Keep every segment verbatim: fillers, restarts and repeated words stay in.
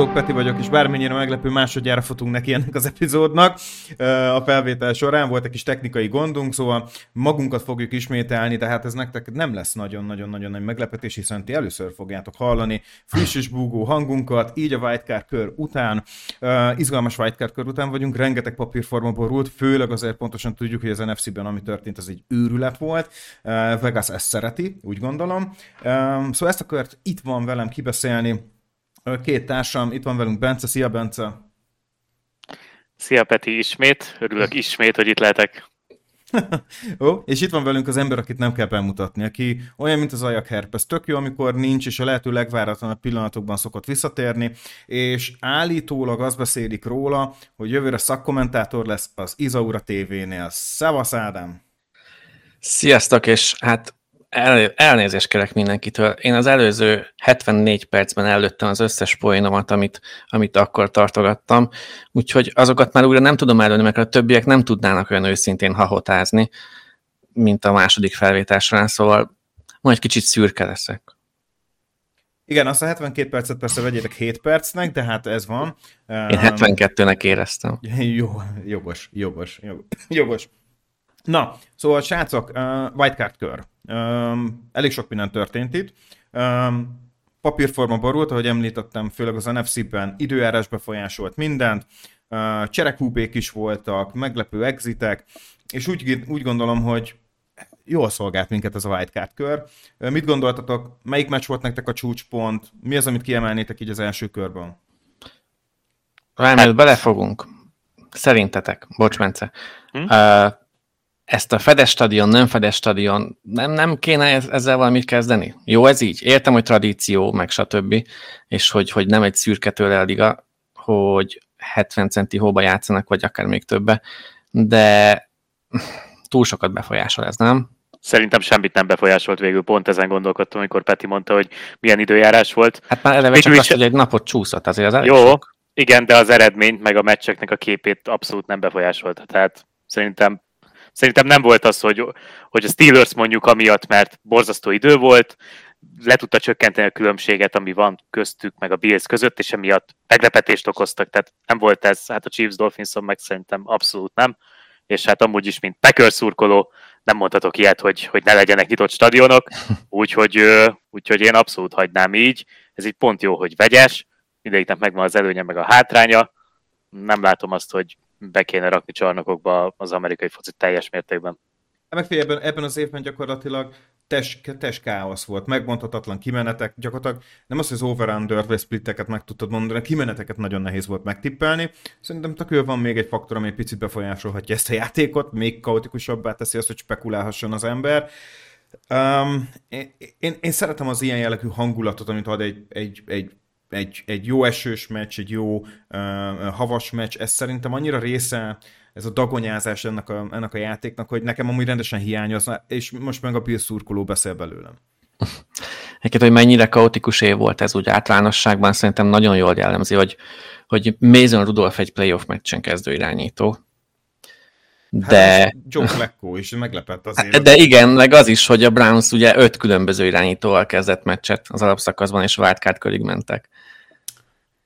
Sziasztok, Peti vagyok, és bármennyire meglepő, másodjára futunk neki ennek az epizódnak. A felvétel során volt egy kis technikai gondunk, szóval magunkat fogjuk ismételni, tehát ez nektek nem lesz nagyon-nagyon-nagyon nagy meglepetés, hiszen ti először fogjátok hallani friss és búgó hangunkat, így a wildcard kör után. Izgalmas wildcard kör után vagyunk, rengeteg papírforma borult, főleg azért pontosan tudjuk, hogy az en ef cé-ben ami történt, az egy őrület volt. Vegas ezt szereti, úgy gondolom. Szóval ezt a kört itt van velem kibeszélni két társam, itt van velünk Bence. Szia, Bence! Szia, Peti, ismét. Örülök ismét, hogy itt lehetek. Ó, és itt van velünk az ember, akit nem kell bemutatni, aki olyan, mint az ajakherpesz. Tök jó, amikor nincs, és a lehető legváratlanabb pillanatokban szokott visszatérni, és állítólag azt beszélik róla, hogy jövőre szakkommentátor lesz az Izaura té vé-nél. Szevasz, Ádám! Sziasztok, és hát El, elnézést kérek mindenkitől. Én az előző hetvennégy percben előttem az összes poénomat, amit, amit akkor tartogattam, úgyhogy azokat már újra nem tudom előni, mert a többiek nem tudnának olyan őszintén hahotázni, mint a második felvétel során, szóval majd kicsit szürke leszek. Igen, azt a hetvenkét percet persze vegyétek hét percnek, de hát ez van. Én hetvenkettőnek éreztem. Jó, jogos, jogos, jogos. Na, szóval srácok, uh, wildcard kör. Um, elég sok minden történt itt. Um, papírforma borult, ahogy említettem, főleg az en ef cé-ben időjárás befolyásolt mindent, uh, cserekúbék is voltak, meglepő exitek, és úgy, úgy gondolom, hogy jól szolgált minket ez a wildcard kör. Uh, mit gondoltatok, melyik meccs volt nektek a csúcspont, mi az, amit kiemelnétek így az első körben? Rámért belefogunk. Szerintetek, bocs, Bence. Hm? Uh, Ezt a Fedestadion, nem Fedestadion, nem, nem kéne ezzel valamit kezdeni? Jó, ez így? Értem, hogy tradíció, meg stb. És hogy, hogy nem egy szürke tőle a liga, hogy hetven centi hóba játszanak, vagy akár még többe, de túl sokat befolyásol ez, nem? Szerintem semmit nem befolyásolt végül, pont ezen gondolkodtam, amikor Peti mondta, hogy milyen időjárás volt. Hát már eleve csak azt, hogy egy napot csúszott, azért az elég sok. Igen, de az eredményt, meg a meccseknek a képét abszolút nem befolyásolta, tehát szerintem Szerintem nem volt az, hogy, hogy a Steelers mondjuk amiatt, mert borzasztó idő volt, le tudta csökkenteni a különbséget, ami van köztük, meg a Bills között, és emiatt meglepetést okoztak, tehát nem volt ez, hát a Chiefs Dolphinson meg szerintem abszolút nem, és hát amúgy is, mint Packers szurkoló, nem mondhatok ilyet, hogy, hogy ne legyenek nyitott stadionok, úgyhogy, úgyhogy én abszolút hagynám így, ez így pont jó, hogy vegyes, mindegyiknek megvan az előnye, meg a hátránya, nem látom azt, hogy be kéne rakni csarnokokba az amerikai focit teljes mértékben. Megfigyelj, ebben, ebben az évben gyakorlatilag tes, tes káosz volt, megmondhatatlan kimenetek, gyakorlatilag nem az, hogy az over-under vagy splitteket meg tudtad mondani, kimeneteket nagyon nehéz volt megtippelni. Szerintem tökül van még egy faktor, ami egy picit befolyásolhatja ezt a játékot, még kaotikusabbá teszi azt, hogy spekulálhasson az ember. Um, én, én, én szeretem az ilyen jellegű hangulatot, amit ad egy, egy, egy Egy, egy jó esős meccs, egy jó uh, havas meccs, ez szerintem annyira része, ez a dagonyázás ennek a, ennek a játéknak, hogy nekem amúgy rendesen hiányozna, és most meg a Bills szurkoló beszél belőlem. Egyébként, hogy mennyire kaotikus év volt ez úgy általánosságban, szerintem nagyon jól jellemzi, hogy, hogy Mason Rudolph egy playoff meccsen kezdő irányító. De... Hát Joe Flacco is meglepett azért. De igen, meg az is, hogy a Browns ugye öt különböző irányítóval kezdett meccset az alapszakaszban, és wildcard körig mentek.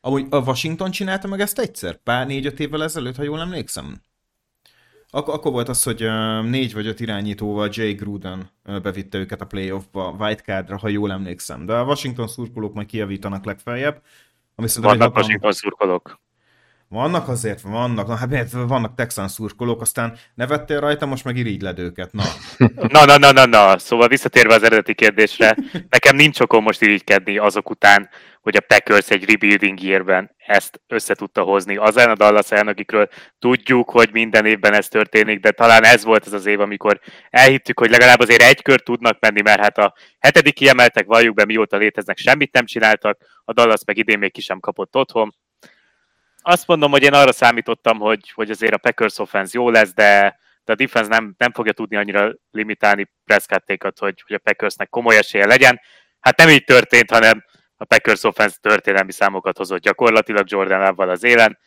Amúgy a Washington csinálta meg ezt egyszer? Pár négy-öt évvel ezelőtt, ha jól emlékszem. Ak- akkor volt az, hogy négy vagy öt irányítóval Jay Gruden bevitte őket a playoffba, wildcardra, ha jól emlékszem. De a Washington szurkolók majd kijavítanak legfeljebb. Vannak Washington szurkolók. Vannak azért, vannak, na, hát vannak Texans szurkolók, aztán nevettél rajta, most meg irigyled őket, na. na. Na, na, na, na, szóval visszatérve az eredeti kérdésre, nekem nincs okom most irigykedni azok után, hogy a Packers egy rebuilding year-ben ezt össze tudta hozni. Azán a Dallas elnökikről tudjuk, hogy minden évben ez történik, de talán ez volt ez az év, amikor elhittük, hogy legalább azért egy kör tudnak menni, mert hát a hetedik kiemeltek, valljuk be, mióta léteznek, semmit nem csináltak, a Dallas meg idén még ki sem kapott otthon. Azt mondom, hogy én arra számítottam, hogy, hogy azért a Packers offense jó lesz, de, de a defense nem, nem fogja tudni annyira limitálni Prescottékat, hogy, hogy a Packersnek komoly esélye legyen. Hát nem így történt, hanem a Packers offense történelmi számokat hozott gyakorlatilag Jordan Love-val az élen,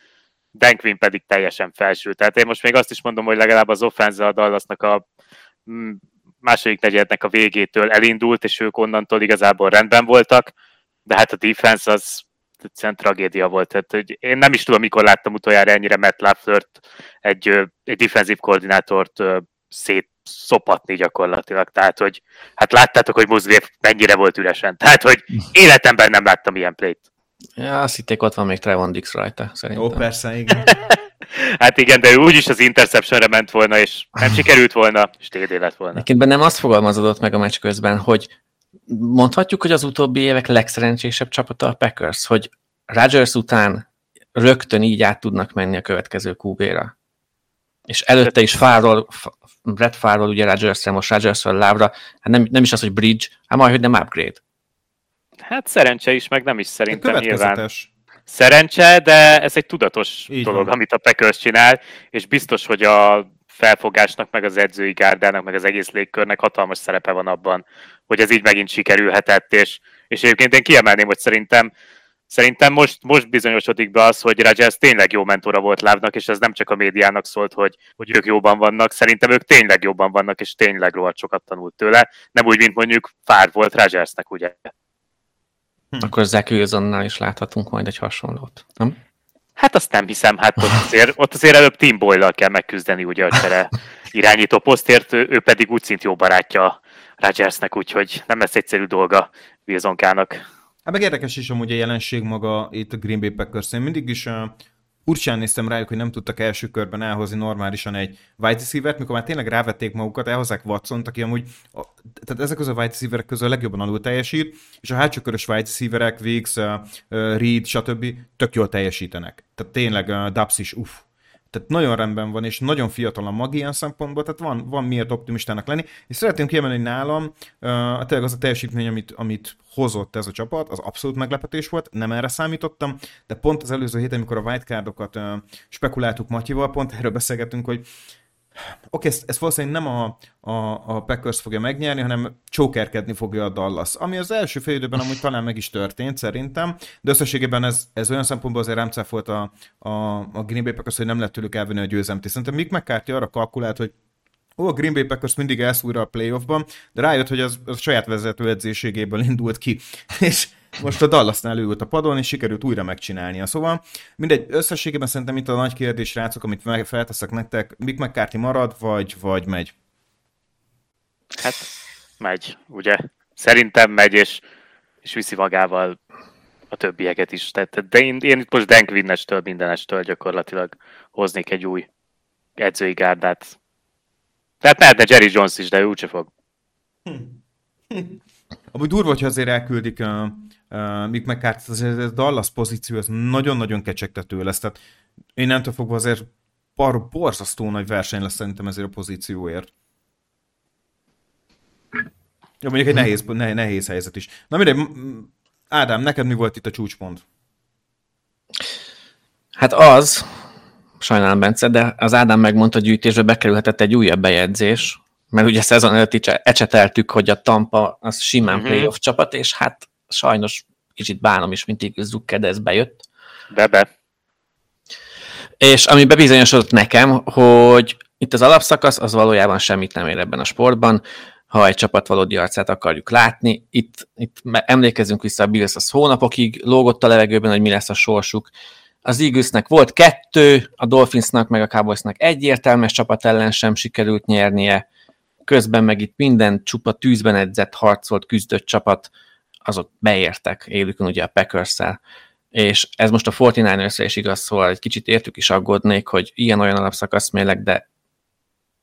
Dan Quinn pedig teljesen felsült. Tehát én most még azt is mondom, hogy legalább az offense a Dallasnak a második negyednek a végétől elindult, és ők onnantól igazából rendben voltak, de hát a defense az egyszerűen tragédia volt. Tehát, hogy én nem is tudom, mikor láttam utoljára ennyire Matt LaFleurt, egy, egy defensív koordinátort szétszopatni gyakorlatilag. Tehát, hogy hát láttátok, hogy Mouzléf mennyire volt üresen. Tehát, hogy életemben nem láttam ilyen play-t. Ja, azt hitték, ott van még Trevon Diggs rajta, szerintem. Ó, persze, igen. Hát igen, de úgyis az interceptionre ment volna, és nem sikerült volna, és té dé lett volna. Egyébként bennem azt fogalmazódott meg a meccs közben, hogy mondhatjuk, hogy az utóbbi évek legszerencsésebb csapata a Packers, hogy Rodgers után rögtön így át tudnak menni a következő kú bé-ra. És előtte is Favre-ról, Brett Favre-ról, ugye Rodgersre, most Rodgersről lábra, hát nem, nem is az, hogy bridge, hát majd, hogy nem upgrade. Hát szerencse is, meg nem is szerintem nyilván. Szerencse, de ez egy tudatos így dolog, van, amit a Packers csinál, és biztos, hogy a felfogásnak, meg az edzői gárdának, meg az egész légkörnek hatalmas szerepe van abban, hogy ez így megint sikerülhetett, és, és egyébként én kiemelném, hogy szerintem, szerintem most, most bizonyosodik be az, hogy Rodgers tényleg jó mentora volt Love-nak, és ez nem csak a médiának szólt, hogy, hogy ők jóban vannak, szerintem ők tényleg jóban vannak, és tényleg rohadt sokat tanult tőle, nem úgy, mint mondjuk Favre volt Rodgersnek, ugye? Hm. Akkor Zach Wilsonnál is láthatunk majd egy hasonlót, nem? Hát azt nem hiszem, hát ott azért, ott azért előbb Tim Boyle-lal kell megküzdeni, ugye a csere irányító posztért, ő pedig úgy szint jó barátja Rodgersnek, úgyhogy nem lesz egyszerű dolga Wilsonkának. Hát meg érdekes is amúgy a jelenség maga itt a Green Bay Packers. Én mindig is uh, furcsán néztem rájuk, hogy nem tudtak első körben elhozni normálisan egy wide receiver-t, mikor már tényleg rávették magukat, elhozzák Watsont, aki amúgy, a, tehát ezek közül a wide receiverek közül a legjobban alul teljesít, és a hátsó körös wide receiverek, Wiggs, uh, Reed, stb. Tök jól teljesítenek. Tehát tényleg uh, Dubs is uff. Tehát nagyon rendben van, és nagyon fiatal a mag ilyen szempontból, tehát van, van miért optimistának lenni. És szeretném kiemelni, hogy nálam uh, tényleg az a teljesítmény, amit, amit hozott ez a csapat, az abszolút meglepetés volt, nem erre számítottam, de pont az előző héten, amikor a wildcardokat uh, spekuláltuk Matyival, pont erről beszélgettünk, hogy oké, okay, ezt, ezt valószínűleg nem a, a, a Packers fogja megnyerni, hanem csókerkedni fogja a Dallas, ami az első fél időben amúgy talán meg is történt szerintem, de összességében ez, ez olyan szempontból azért rámcáfolt a, a, a Green Bay Packers, hogy nem lett tőlük elvenni a győzelmet. Szerintem Mick McCarthy arra kalkulált, hogy ó, a Green Bay Packers mindig elszúrja a playoffban, de rájött, hogy az, az saját vezetőedzőségéből indult ki, és most a Dallasnál ült a padon, és sikerült újra megcsinálnia. Szóval mindegy, összességében szerintem itt a nagy kérdés, rácok, amit felteszek nektek, Mick McCarthy marad, vagy, vagy megy? Hát megy, ugye? Szerintem megy, és, és viszi magával a többieket is. Tehát, de én, én itt most Dan Quinn-estől, mindenestől gyakorlatilag hoznék egy új edzői gárdát. Tehát mehetne Jerry Jones is, de ő úgyse fog. Amúgy durva, hogyha azért elküldik uh, uh, Mick McCarthy, az a Dallas pozíció, ez nagyon-nagyon kecsegtető lesz. Tehát innentől fogva azért par borzasztó nagy verseny lesz szerintem ezért a pozícióért. Ja, mondjuk egy nehéz, ne, nehéz helyzet is. Na mindegy, Ádám, neked mi volt itt a csúcspont? Hát az... Sajnálom, Bence, de az Ádám megmondta, hogy gyűjtésbe bekerülhetett egy újabb bejegyzés, mert ugye szezon előtt ecseteltük, hogy a Tampa az simán uh-huh. playoff csapat, és hát sajnos kicsit bánom is, mint így zukkel, de ez bejött. Bebe. És ami bebizonyosodott nekem, hogy itt az alapszakasz, az valójában semmit nem ér ebben a sportban, ha egy csapat valódi arcát akarjuk látni. Itt, itt emlékezünk vissza, a Bills az hónapokig lógott a levegőben, hogy mi lesz a sorsuk. Az Eaglesnek volt kettő, a Dolphinsnak meg a Cowboysnak egyértelmes csapat ellen sem sikerült nyernie, közben meg itt minden csupa tűzben edzett, harcolt, küzdött csapat, azok beértek élükön ugye a Packers-szel. És ez most a negyvenkilencesre is igaz, szóval egy kicsit értük is aggódnék, hogy ilyen-olyan alapszakasz mérleg, de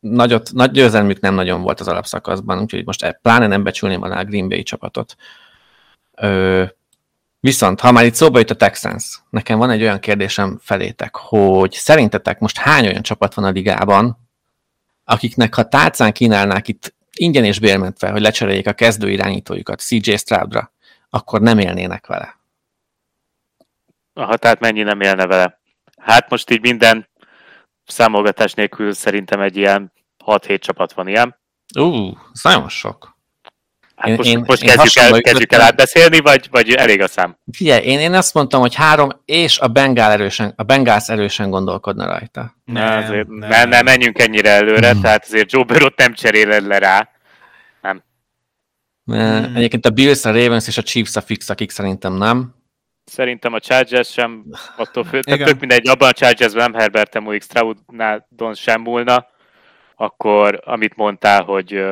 nagyot, nagy győzelmük nem nagyon volt az alapszakaszban, úgyhogy most pláne nem becsülném alá a Green Bay csapatot. Ö, Viszont, ha már itt szóba jut a Texans, nekem van egy olyan kérdésem felétek, hogy szerintetek most hány olyan csapat van a ligában, akiknek ha tálcán kínálnák itt ingyen és bérmentve, hogy lecseréljék a kezdő irányítójukat cé jé Stroudra, akkor nem élnének vele? Aha, tehát mennyi nem élne vele? Hát most így minden számolgatás nélkül szerintem egy ilyen hat-hét csapat van ilyen. Ú, ez nagyon sok. Hát én, most, én, most kezdjük, el, kezdjük el átbeszélni, vagy, vagy elég a szám? Figyelj, én, én azt mondtam, hogy három, és a Bengals erősen, a Bengals erősen gondolkodna rajta. Ne, azért, nem, nem. Ne, menjünk ennyire előre, hmm. tehát azért Joe Burrow-t nem cseréled le rá. Nem. Ne, hmm. Egyébként a Bills, a Ravens és a Chiefs a fix, akik szerintem nem. Szerintem a Chargers sem attól fő, tehát tök mindegy, abban a Chargersben nem Herberten múlik, Stroudon sem múlna, akkor amit mondtál, hogy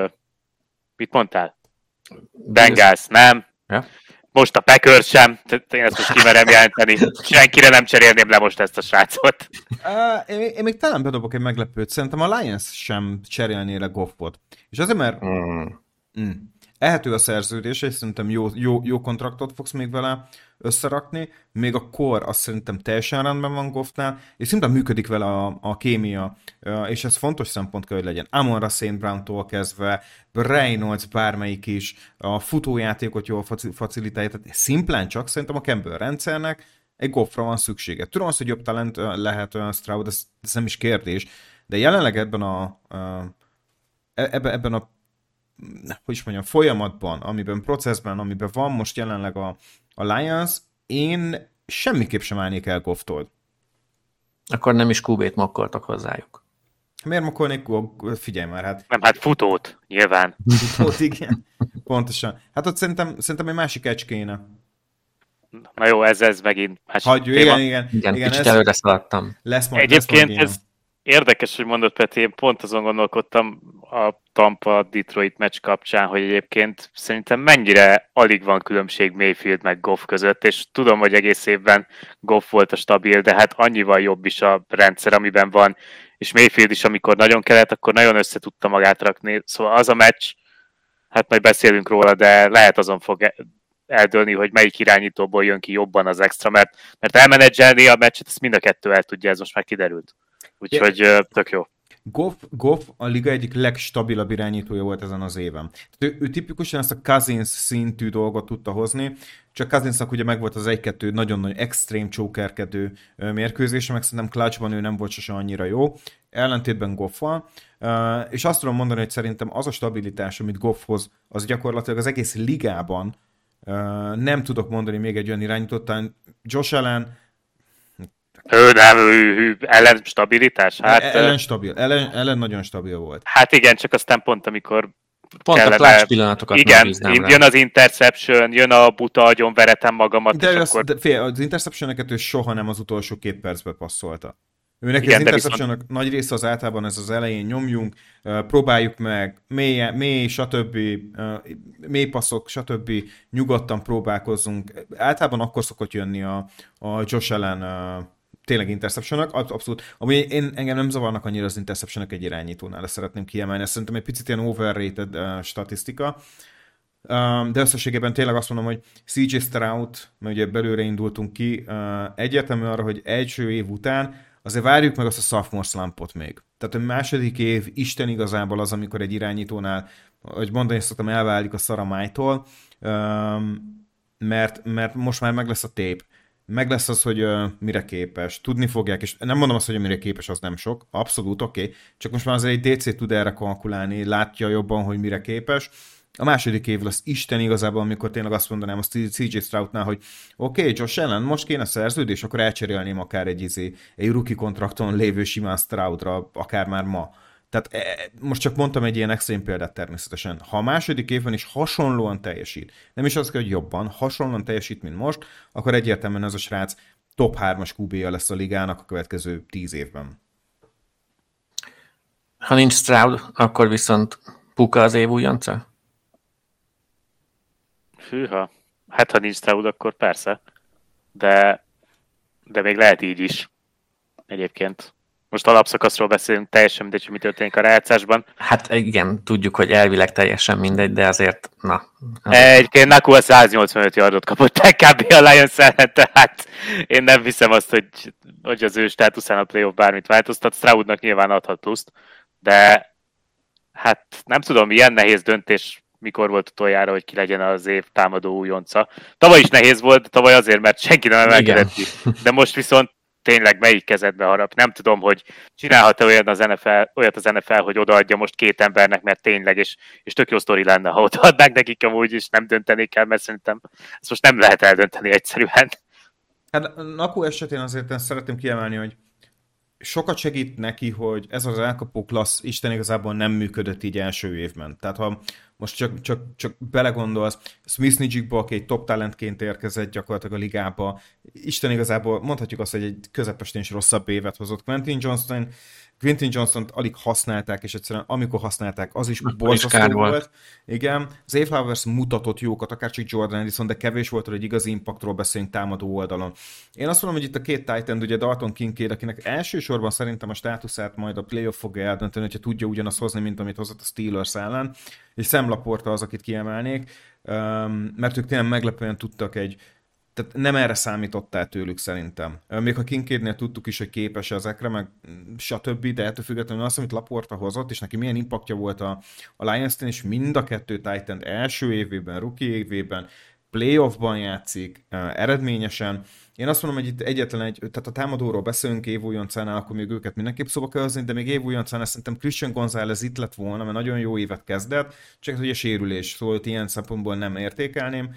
mit mondtál? Bengals, nem? Ja. Most a Packers sem, tehát én ezt most kimerem jelenteni. Senkire nem cserélném le most ezt a srácot. Uh, én, én még talán bedobok egy meglepőt. Szerintem a Lions sem cserélné le Goffot. És azért, mert mm. Mm. ehető a szerződés, és szerintem jó, jó, jó kontraktot fogsz még vele összerakni. Még a kor, azt szerintem teljesen rendben van Goffnál, és szerintem működik vele a, a kémia, és ez fontos szempont kell, hogy legyen. Amon-Ra Saint Brown-tól kezdve, Reynolds bármelyik is, a futójátékot jól facilitálja, tehát szimplán csak szerintem a Campbell rendszernek egy Goffra van szüksége. Tudom azt, hogy jobb talent lehet Stroud, ez, ez nem is kérdés, de jelenleg ebben a ebben, ebben a hogy is mondjam, folyamatban, amiben processben, amiben van most jelenleg a, a Lions, én semmiképp sem állnék el Gofftól. Akkor nem is Kubét makkoltak hozzájuk. Miért makkolnék? Figyelj már, hát... Nem, hát futót, nyilván. Futót, igen. Pontosan. Hát ott szerintem, szerintem egy másik edge kéne. Na jó, ez, ez megint másik Hagyjuk, téma. Igen, igen. igen kicsit előre szaladtam. Lesz majd, Egyébként lesz majd, ez érdekes, hogy mondott Peti, én pont azon gondolkodtam a Tampa-Detroit meccs kapcsán, hogy egyébként szerintem mennyire alig van különbség Mayfield meg Goff között, és tudom, hogy egész évben Goff volt a stabil, de hát annyival jobb is a rendszer, amiben van, és Mayfield is, amikor nagyon kellett, akkor nagyon össze tudta magát rakni, szóval az a meccs, hát majd beszélünk róla, de lehet azon fog eldőlni, hogy melyik irányítóból jön ki jobban az extra, mert, mert elmenedzselni a meccset, ezt mind a kettő el tudja, ez most már kiderült. Úgyhogy yeah. tök jó. Goff, Goff a liga egyik legstabilabb irányítója volt ezen az éven. Ő, ő tipikusan ezt a Cousins szintű dolgot tudta hozni, csak Cousinsnak ugye megvolt az egy-kettő nagyon nagy extrém csókerkedő mérkőzése, meg szerintem clutchban ő nem volt sose annyira jó, ellentétben Goffal, és azt tudom mondani, hogy szerintem az a stabilitás, amit Goffhoz, az gyakorlatilag az egész ligában nem tudok mondani még egy olyan irányítót, talán Josh Allen, Ő nem, ő, ő ellen stabilitás. Hát, ellen stabil, ellen, ellen nagyon stabil volt. Hát igen, csak aztán pont amikor pont kellene... Pont a klács pillanatokat igen, nem Igen, jön rá. Az interception, jön a buta, agyon veretem magamat, de és az, akkor... De fél, az interception-eket ő soha nem az utolsó két percbe passzolta. Őnek igen, az interception-nak viszont... nagy része az általában ez az elején nyomjunk, próbáljuk meg, mély, mély stb. Mély passzok, stb. Nyugodtan próbálkozzunk. Általában akkor szokott jönni a, a Josh Allen... tényleg interceptionok, abszolút. Ami én, engem nem zavarnak annyira az interceptionok egy irányítónál, ezt szeretném kiemelni. Ezt szerintem egy picit ilyen overrated uh, statisztika. Um, de összességében tényleg azt mondom, hogy cé jé Stroud, mert ugye belőle indultunk ki, uh, egyértelmű arra, hogy első év után azért várjuk meg azt a sophomore slumpot még. Tehát a második év Isten igazából az, amikor egy irányítónál, ahogy mondani szoktam, elválik a szaramájtól, um, mert, mert most már meg lesz a tép. Meg lesz az, hogy uh, mire képes. Tudni fogják, és nem mondom azt, hogy mire képes, az nem sok. Abszolút, oké. Okay. Csak most már azért egy dé cé tud erre kalkulálni, látja jobban, hogy mire képes. A második év lesz Isten igazából, amikor tényleg azt mondanám a cé jé Stroudnál, hogy oké, okay, Josh Allen, most kéne szerződés, akkor elcserélném akár egy, izé, egy rookie kontrakton lévő simán Stroudra, akár már ma. Tehát e, most csak mondtam egy ilyen extrém példát természetesen. Ha a második évben is hasonlóan teljesít, nem is az, hogy jobban, hasonlóan teljesít, mint most, akkor egyértelműen ez a srác top hármas kú bé-ja lesz a ligának a következő tíz évben. Ha nincs Stroud, akkor viszont puka az év újonca? Hűha. Hát ha nincs Stroud, akkor persze. De, de még lehet így is. Egyébként. Most alapszakaszról beszélünk, teljesen mindegy, hogy mi történik a rájátszásban. Hát igen, tudjuk, hogy elvileg teljesen mindegy, de azért, na. Egyébként Nakua száznyolcvanöt yardot kapott kb. A Lions ellen, tehát én nem hiszem azt, hogy, hogy az ő státuszán a playoff bármit változtat. Stroudnak nyilván adhat pluszt, de hát nem tudom, ilyen nehéz döntés mikor volt utoljára, hogy ki legyen az év támadó újonca. Tavaly is nehéz volt, tavaly azért, mert senki nem emelkedett ki. De most viszont tényleg melyik kezedbe harap. Nem tudom, hogy csinálhat-e olyan az en ef el, olyat az en ef el, hogy odaadja most két embernek, mert tényleg, és, és tök jó sztori lenne, ha odaadnák nekik amúgy, és nem döntenék el, mert szerintem ezt most nem lehet eldönteni egyszerűen. Hát Naku esetén azért szeretném kiemelni, hogy sokat segít neki, hogy ez az elkapó klassz Isten igazából nem működött így első évben. Tehát ha most csak, csak, csak belegondolsz, Smith-Nijigba, egy top talentként érkezett gyakorlatilag a ligába, Isten igazából mondhatjuk azt, hogy egy közepesnél is rosszabb évet hozott. Quentin Johnston, Quentin Johnstont alig használták, és egyszerűen amikor használták, az is borzasztó volt. volt. Igen, az Zay Flowers mutatott jókat, akárcsak Jordan Anderson, de kevés volt, hogy egy igazi impactról beszéljünk támadó oldalon. Én azt mondom, hogy itt a két tight end, ugye Dalton Kincaid, akinek elsősorban szerintem a státuszát majd a playoff fogja eldönteni, hogyha tudja ugyanazt hozni, mint amit hozott a Steelers ellen, és Sam Laporta az, akit kiemelnék, mert ők tényleg meglepően tudtak egy Tehát nem erre számítottál tőlük szerintem. Még ha Kincaidnél tudtuk is, hogy képes ezekre, meg stb., de ettől függetlenül azt, amit Laporta hozott, és neki milyen impaktja volt a, a Lions-tén, és mind a kettő tight end első évében, rookie évében, playoffban játszik, eredményesen. Én azt mondom, hogy itt egyetlen egy, tehát a támadóról beszélünk Év Újoncánál, akkor még őket mindenképp szóba kell hozni, de még Év Újoncánál szerintem Christian González itt lett volna, mert nagyon jó évet kezdett, csak hogy a sérülés, szóval ilyen szempontból nem értékelném.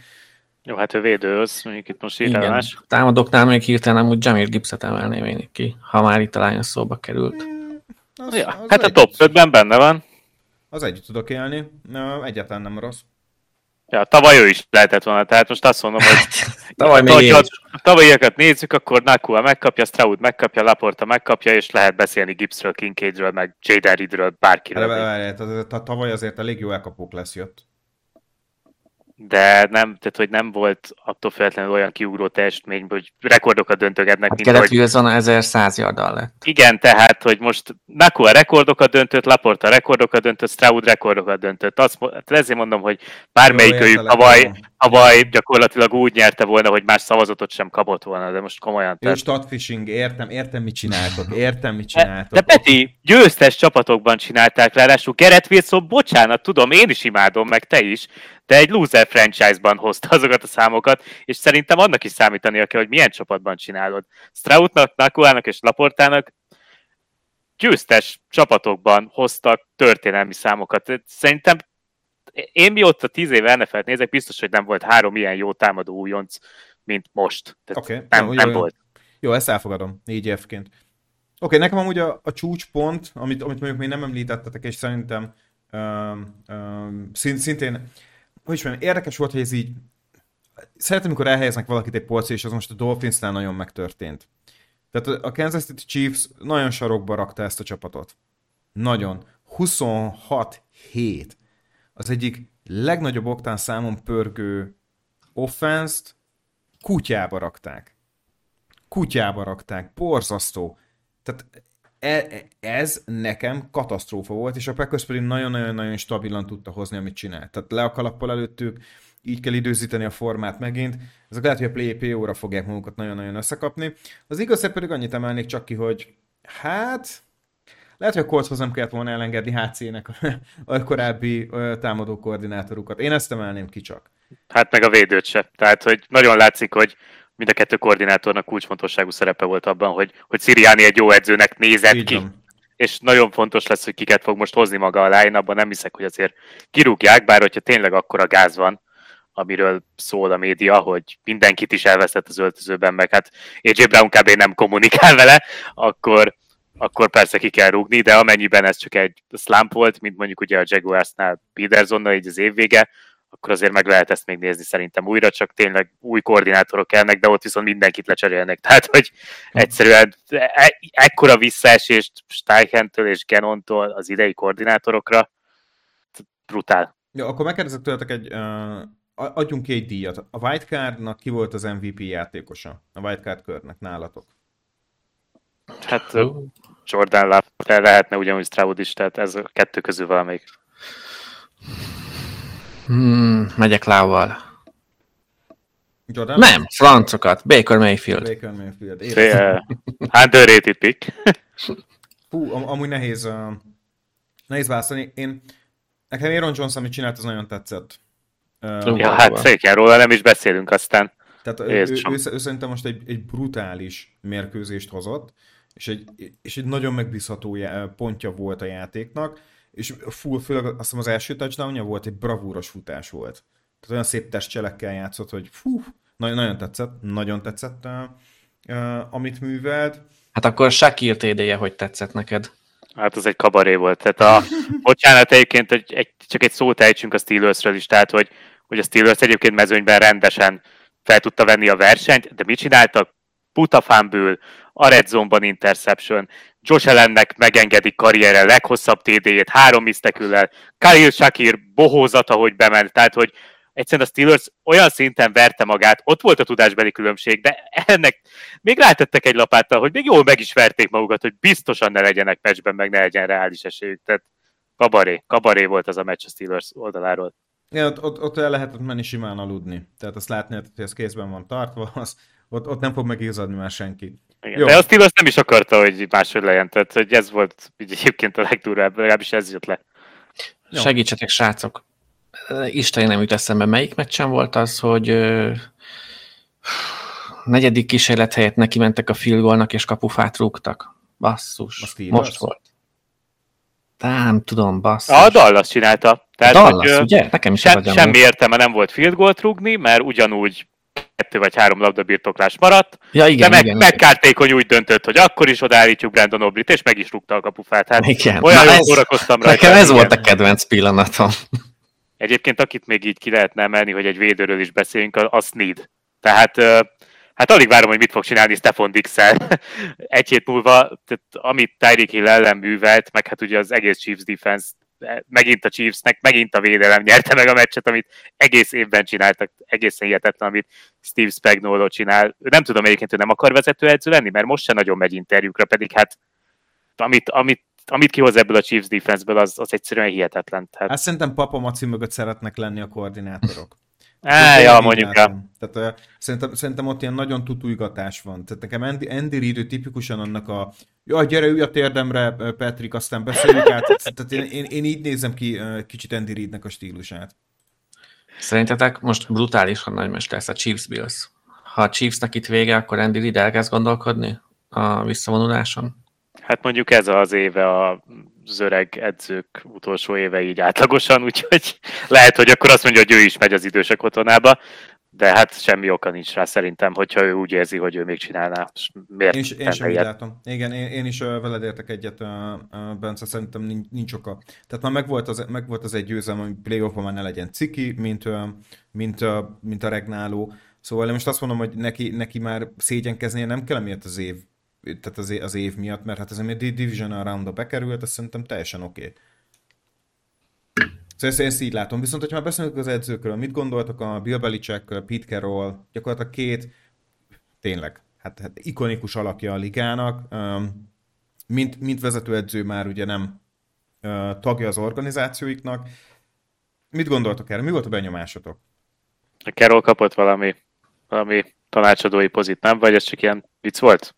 Jó, hát ő védőhöz, mondjuk itt most irányás. Igen, támadoknál még hirtelen amúgy Jameer Gibbset emelném én ki, ha már itt a Lions szóba került. Mm, az, ja, az hát az a top ötben benne van. Az együtt tudok élni, egyáltalán nem rossz. Ja, tavaly ő is lehetett volna, tehát most azt mondom, hogy tavaly még ha tavalyiakat nézzük, akkor Nakua megkapja, Stroud megkapja, Laporta megkapja, és lehet beszélni Gibbsről, Kincaidről, meg Jaden Reedről, bárkiről. Tehát tavaly azért elég jó elkapók lesz jött. De nem, tehát hogy nem volt attól feltétlenül olyan kiugró teljesítmény, hogy rekordokat döntögetnek. Hát Kelet-Wilson ezerszáz yarddal lett. Igen, tehát, hogy most Nakua rekordokat döntött, Laporta rekordokat döntött, Stroud rekordokat döntött. Azt, ezért mondom, hogy bármelyikőjük tavaly, tavaly gyakorlatilag úgy nyerte volna, hogy más szavazatot sem kapott volna, de most komolyan. Tehát... Ő statfishing, értem, értem mit csináltok, értem mit csináltok. De, de Peti, győztes csapatokban csinálták ráadásul. Kelet-Wilson, bocsánat, tudom, én is imádom, meg te is, de egy loser franchise-ban hozta azokat a számokat, és szerintem annak is számítania kell, hogy milyen csapatban csinálod. Stroudnak, Nakuának és Laportának győztes csapatokban hoztak történelmi számokat. Szerintem én mióta tíz éve en ef el-t nézek, biztos, hogy nem volt három ilyen jó támadó újonc, mint most. Okay. Nem, jó, nem jó, volt. Jó, ezt elfogadom, így évként. Oké, okay, nekem amúgy a, a csúcspont, amit, amit mondjuk még nem említettetek, és szerintem um, um, szint, szintén Hogy is mondjam, érdekes volt, hogy ez így... Szeretem, amikor elhelyeznek valakit egy polcra, és az most a Dolphinsnál nagyon megtörtént. Tehát a Kansas City Chiefs nagyon sarokba rakta ezt a csapatot. Nagyon. huszonhat hét. Az egyik legnagyobb oktán számon pörgő offenszt kutyába rakták. Kutyába rakták. Borzasztó. Tehát... ez nekem katasztrófa volt, és a Packers pedig nagyon-nagyon-nagyon stabilan tudta hozni, amit csinált. Tehát le a kalappal előttük, így kell időzíteni a formát megint. Ezek lehet, hogy a play pé ó-ra fogják magukat nagyon-nagyon összekapni. Az igazság pedig annyit emelnék csak ki, hogy hát lehet, hogy a Coltshoz nem kellett volna elengedni há cé-nek a korábbi támadó koordinátorukat. Én ezt emelném ki csak. Hát meg a védőt se. Tehát, hogy nagyon látszik, hogy mind a kettő koordinátornak kulcsfontosságú szerepe volt abban, hogy, hogy Sirianni egy jó edzőnek nézett ki. És nagyon fontos lesz, hogy kiket fog most hozni maga a line, abban nem hiszek, hogy azért kirúgják, bár hogyha tényleg akkora gáz van, amiről szól a média, hogy mindenkit is elvesztett az öltözőben, meg hát á jé Brown kb. Nem kommunikál vele, akkor, akkor persze ki kell rúgni, de amennyiben ez csak egy slump volt, mint mondjuk ugye a Jaguarsnál Petersonnal így az évvége, akkor azért meg lehet ezt még nézni szerintem újra, csak tényleg új koordinátorok kellnek, de ott viszont mindenkit lecserélnek. Tehát, hogy egyszerűen e- ekkora visszaesést Steichentől és Genontól az idei koordinátorokra, brutál. Jó, akkor megkérdezek tőletek egy, uh, adjunk ki egy díjat. A Wildcardnak ki volt az em vé pé játékosa? A Wildcard körnek nálatok. Hát uh, Jordan Love lehetne ugyanúgy Stroud is, tehát ez a kettő közül valamelyik. Hmm, megyek lával. Jordan? Nem, francokat. Baker Mayfield. Baker Mayfield. Underrated pick. Hú, am- amúgy nehéz, uh, nehéz választani. Én, nekem Aaron Jones, amit csinált, az nagyon tetszett. Uh, ja, hát széken róla nem is beszélünk aztán. Tehát ő, ő, ő, ő szerintem most egy, egy brutális mérkőzést hozott, és egy, és egy nagyon megbízható pontja volt a játéknak. És full, főleg azt hiszem az első touchdownja volt, egy bravúros futás volt. Tehát olyan szép testcselekkel játszott, hogy fú, nagyon, nagyon tetszett, nagyon tetszett, uh, uh, amit művelt. Hát akkor Shakir té dé-je hogy tetszett neked? Hát az egy kabaré volt. Tehát a, bocsánat, egyébként hogy egy, csak egy szót ejtsünk a Steelersről is, tehát hogy, hogy a Steelers egyébként mezőnyben rendesen fel tudta venni a versenyt, de mit csináltak? Putafánből, a red zone-ban interception, Josh Allennek megengedik karriere leghosszabb té dé-jét, három miszteküllel, Khalil Shakir bohózata, hogy bement, tehát hogy egyszerűen a Steelers olyan szinten verte magát, ott volt a tudásbeli különbség, de ennek még rátettek egy lapáttal, hogy még jól meg is verték magukat, hogy biztosan ne legyenek meccsben, meg ne legyen reális esélyük. Tehát kabaré, kabaré volt az a meccs a Steelers oldaláról. Ja, ott, ott, ott el lehetett menni simán aludni. Tehát azt látni, hogy ez kézben van tartva, az, ott, ott nem fog megízadni már senki. Igen, de a Steelers nem is akarta, hogy máshogy legyen. Tehát hogy ez volt egyébként a legdurvább, legalábbis ez jött le. Jó. Segítsetek, srácok! Isten nem jut eszembe, melyik meccsen volt az, hogy ö, negyedik kísérlet helyett neki mentek a field goalnak és kapufát rúgtak. Basszus, most volt. Nem tudom, basszus. A Dallas csinálta. Tehát, a Dallas, hogy, ugye? Nekem is se, semmi értelme nem volt field goalt rúgni, mert ugyanúgy kettő vagy három labda birtoklás maradt, ja, igen, de meg, igen, megkártékony igen. Úgy döntött, hogy akkor is odaállítjuk Brandon Oblit, és meg is rúgta a kapufát. Hát igen. Olyan jól szórakoztam rajta. Nekem ez igen. Volt a kedvenc pillanatom. Egyébként akit még így ki lehetne emelni, hogy egy védőről is beszéljünk, a, a Sneed. Tehát hát alig várom, hogy mit fog csinálni Trevon Diggs-el. Egy hét múlva, tehát amit Tyreek Hill ellen művelt, meg hát ugye az egész Chiefs defense, megint a Chiefsnek, megint a védelem nyerte meg a meccset, amit egész évben csináltak, egészen hihetetlen, amit Steve Spagnuolo csinál. Nem tudom egyébként, hogy nem akar vezetőedző lenni, mert most se nagyon megy interjúkra, pedig hát amit, amit amit kihoz ebből a Chiefs defense-ből, az, az egyszerűen hihetetlen. Hát, hát szerintem Papa Maci mögött szeretnek lenni a koordinátorok. Á, ja, mondjuk el. Tehát, uh, szerintem, szerintem ott ilyen nagyon tutújgatás van. Tehát nekem Andy, Andy Reid tipikusan annak a jaj, gyere, ülj a térdemre, Patrick, aztán beszéljük át. Tehát én, én, én így nézem ki uh, kicsit Andy Reidnek a stílusát. Szerintetek most brutálisan nagymester lesz a Chiefs-Bills. Ha a Chiefsnek itt vége, akkor Andy Reid elkezd gondolkodni a visszavonuláson? Hát mondjuk ez az éve az öreg edzők utolsó éve így átlagosan, úgyhogy lehet, hogy akkor azt mondja, hogy ő is megy az idősek otthonába, de hát semmi oka nincs rá szerintem, hogyha ő úgy érzi, hogy ő még csinálná. Miért én is, én sem így látom. Igen, én, én is veled értek egyet, Bence, szerintem nincs, nincs oka. Tehát már megvolt az, meg volt az egy győzelem, hogy playoffban már ne legyen ciki, mint, mint, mint a regnáló. Szóval én most azt mondom, hogy neki, neki már szégyenkeznie nem kell, emiatt az év. Tehát az, az év miatt, mert hát azért a Divisional Round-ba bekerült, azt szerintem teljesen oké. Okay. Szóval ezt, ezt így látom. Viszont, hogyha már beszélünk az edzőkről, mit gondoltak a Bill Belichick, Pete Carroll, gyakorlatilag két tényleg, hát, hát ikonikus alakja a ligának, mint, mint vezetőedző már ugye nem tagja az organizációiknak. Mit gondoltak erre? Mi volt a benyomásotok? A Carroll kapott valami, valami tanácsadói pozit, nem? Vagy ez csak ilyen vicc volt?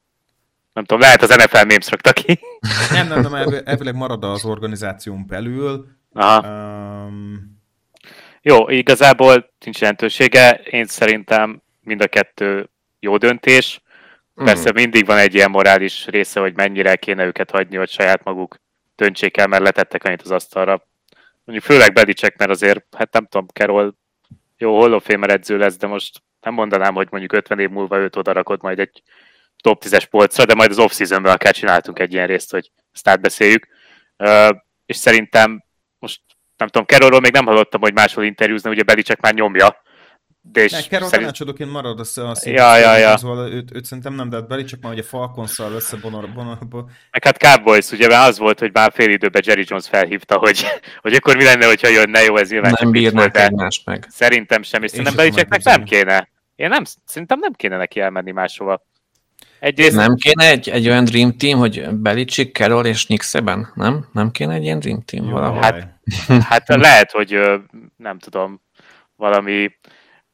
Nem tudom, lehet az en ef el memes rakta ki. Nem, nem, nem, elvileg marad az organizáción belül. Um... Jó, igazából nincs jelentősége. Én szerintem mind a kettő jó döntés. Persze mm. mindig van egy ilyen morális része, hogy mennyire kéne őket hagyni, hogy saját maguk döntsék el, mert letettek annyit az asztalra. Mondjuk főleg Belichick, mert azért, hát nem tudom, Carroll jó Hall of Famer edző lesz, de most nem mondanám, hogy mondjuk ötven év múlva őt odarakod majd egy top tízes polcra, de majd az off-seasonben akár csináltunk egy ilyen részt, hogy ezt átbeszéljük. Uh, és szerintem most, nem tudom, Carrollról még nem hallottam, hogy máshol interjúzna, ugye Belichick már nyomja. De és ne, Carroll szerint... tanácsadóként marad az a szint, ja, ja, ja. Szóval őt, őt szerintem nem, de hát Belichick már ugye Falconszal összebonorba. Meg hát Cowboys, ugye már az volt, hogy már fél időben Jerry Jones felhívta, hogy, hogy akkor mi lenne, hogyha jönne, jó, ez nyilván nem bírnak egymást meg. Szerintem sem, és szerintem Belichicknek nem kéne. Én nem, szerintem nem kéne neki elmenni máshova. Egyrészt... Nem kéne egy, egy olyan dream team, hogy Belichick, Carroll és Nick Saban, nem? Nem kéne egy ilyen dream team valahol? Hát, hát lehet, hogy nem tudom, valami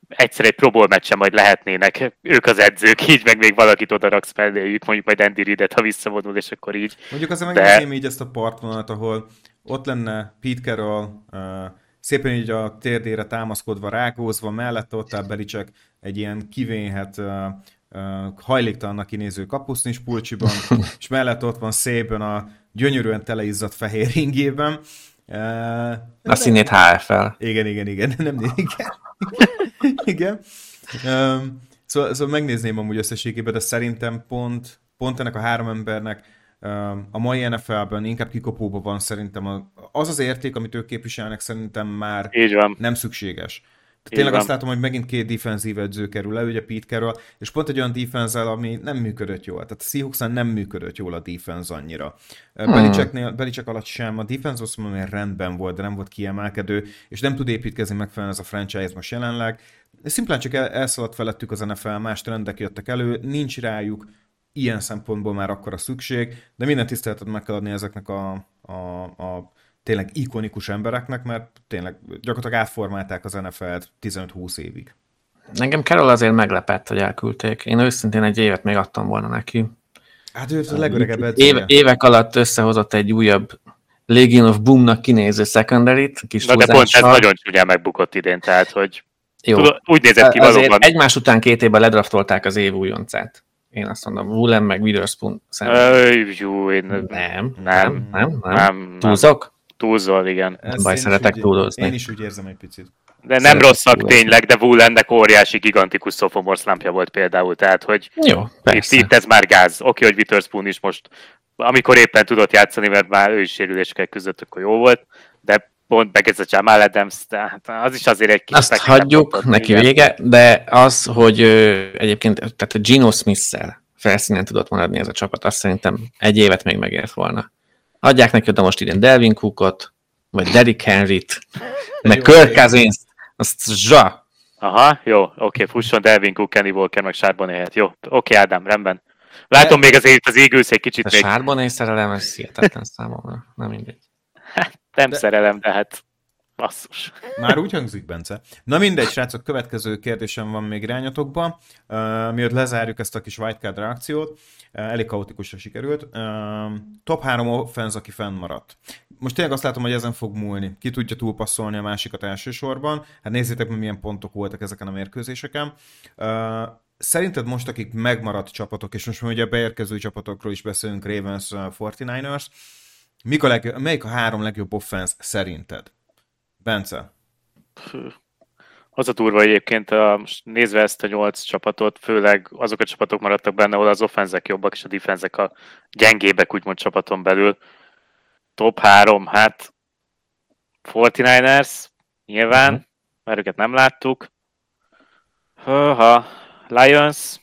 egyszer egy Pro Bowl meccsen majd lehetnének ők az edzők, így meg még valakit odaraksz melléjük, mondjuk majd Andy Reid-et, ha visszavonul, és akkor így. Mondjuk azért de... megnézem így ezt a partvonalat, ahol ott lenne Pete Carroll, uh, szépen így a térdére támaszkodva, rágózva, mellette ott áll Belichick egy ilyen kivénhet uh, hajléktalannak kinéző kapusznis pulcsiban, és mellett ott van szépen a gyönyörűen teleizzadt fehér ingében. A színét há ef el. Igen, igen, igen. Nem, igen. igen. Szóval, szóval megnézném amúgy összességében, de szerintem pont, pont ennek a három embernek A mai en ef el-ben inkább kikopóban van szerintem az az érték, amit ők képviselnek, szerintem már nem szükséges. Tényleg azt látom, hogy megint két defensív edző kerül le, ugye Pete Carroll, és pont egy olyan defense-el, ami nem működött jól. Tehát a Seahawks-en nem működött jól a defense annyira. Hmm. Belichicknél, Belichick alatt sem, a defense azt mondom, hogy rendben volt, de nem volt kiemelkedő, és nem tud építkezni megfelelően ez a franchise most jelenleg. Szimplán csak el, elszaladt felettük az en ef el, más trendek jöttek elő, nincs rájuk ilyen szempontból már akkora szükség, de minden tiszteletet meg kell adni ezeknek a, a, a tényleg ikonikus embereknek, mert tényleg gyakorlatilag átformálták az en ef el-t tizenöt-húsz évig. Engem Carroll azért meglepett, hogy elküldték. Én őszintén egy évet még adtam volna neki. Hát ő a legöregebb edzője. Évek alatt összehozott egy újabb Legion of Boomnak kinéző secondary-t. Kis de pont ez nagyon csúnyán megbukott idén, tehát hogy jó. Tudod, úgy nézett ki azért valóban. Egymás után két évben ledraftolták az év újoncát. Én azt mondom, Woolen meg Witherspoon szemben. Jú, én... Nem, nem, nem, nem. nem. Túlzok? Túlzol, igen. Ezt baj, szeretek túlozni. Én is úgy érzem egy picit. De nem rosszak túlozni. Tényleg, de Woolennek óriási, gigantikus sophomore slumpja volt például, tehát hogy jó, itt, itt ez már gáz. Oké, hogy Witherspoon is most, amikor éppen tudott játszani, mert már ő is sérülésekkel küzdött, akkor jó volt, de pont bekezdett Jamal Adams, tehát az is azért egy kis... Azt hagyjuk adott, neki igen. Vége, de az, hogy ő, egyébként, tehát a Geno Smith-szel felszínen tudott maradni ez a csapat, azt szerintem egy évet még megért volna. Adják neki oda most idén Delvin Cookot, vagy Derrick Henryt, meg Kirk Cousins-t, azt zsa. Aha, jó, oké, fusson Delvin Cook, Kenny Walker, meg Charbonnet helyett. Jó, oké, Ádám, rendben. Látom de... még azért az Eagles egy kicsit... A Charbonnet szerelem, ez hihetetlen számomra, nem mindegy. Hát, nem de... szerelem, de hát basszus. Már úgy hangzik, Bence. Na mindegy, srácok, következő kérdésem van még irányatokban. Uh, miért lezárjuk ezt a kis wildcard reakciót. Elég kaotikusra sikerült. Top három offense, aki fennmaradt. Most tényleg azt látom, hogy ezen fog múlni. Ki tudja túlpasszolni a másikat elsősorban. Hát nézzétek meg, milyen pontok voltak ezeken a mérkőzéseken. Szerinted most, akik megmaradt csapatok, és most már ugye a beérkező csapatokról is beszélünk, Ravens, negyvenkilencesek, mik a legjobb, melyik a három legjobb offense szerinted? Bence? Az a durva egyébként, a, nézve ezt a nyolc csapatot, főleg azok a csapatok maradtak benne, ahol az offenzek jobbak, és a defenzek a gyengébbek, úgymond csapaton belül. Top három, hát negyvenkilencesek, nyilván, uh-huh. Mert őket nem láttuk. Ha Lions,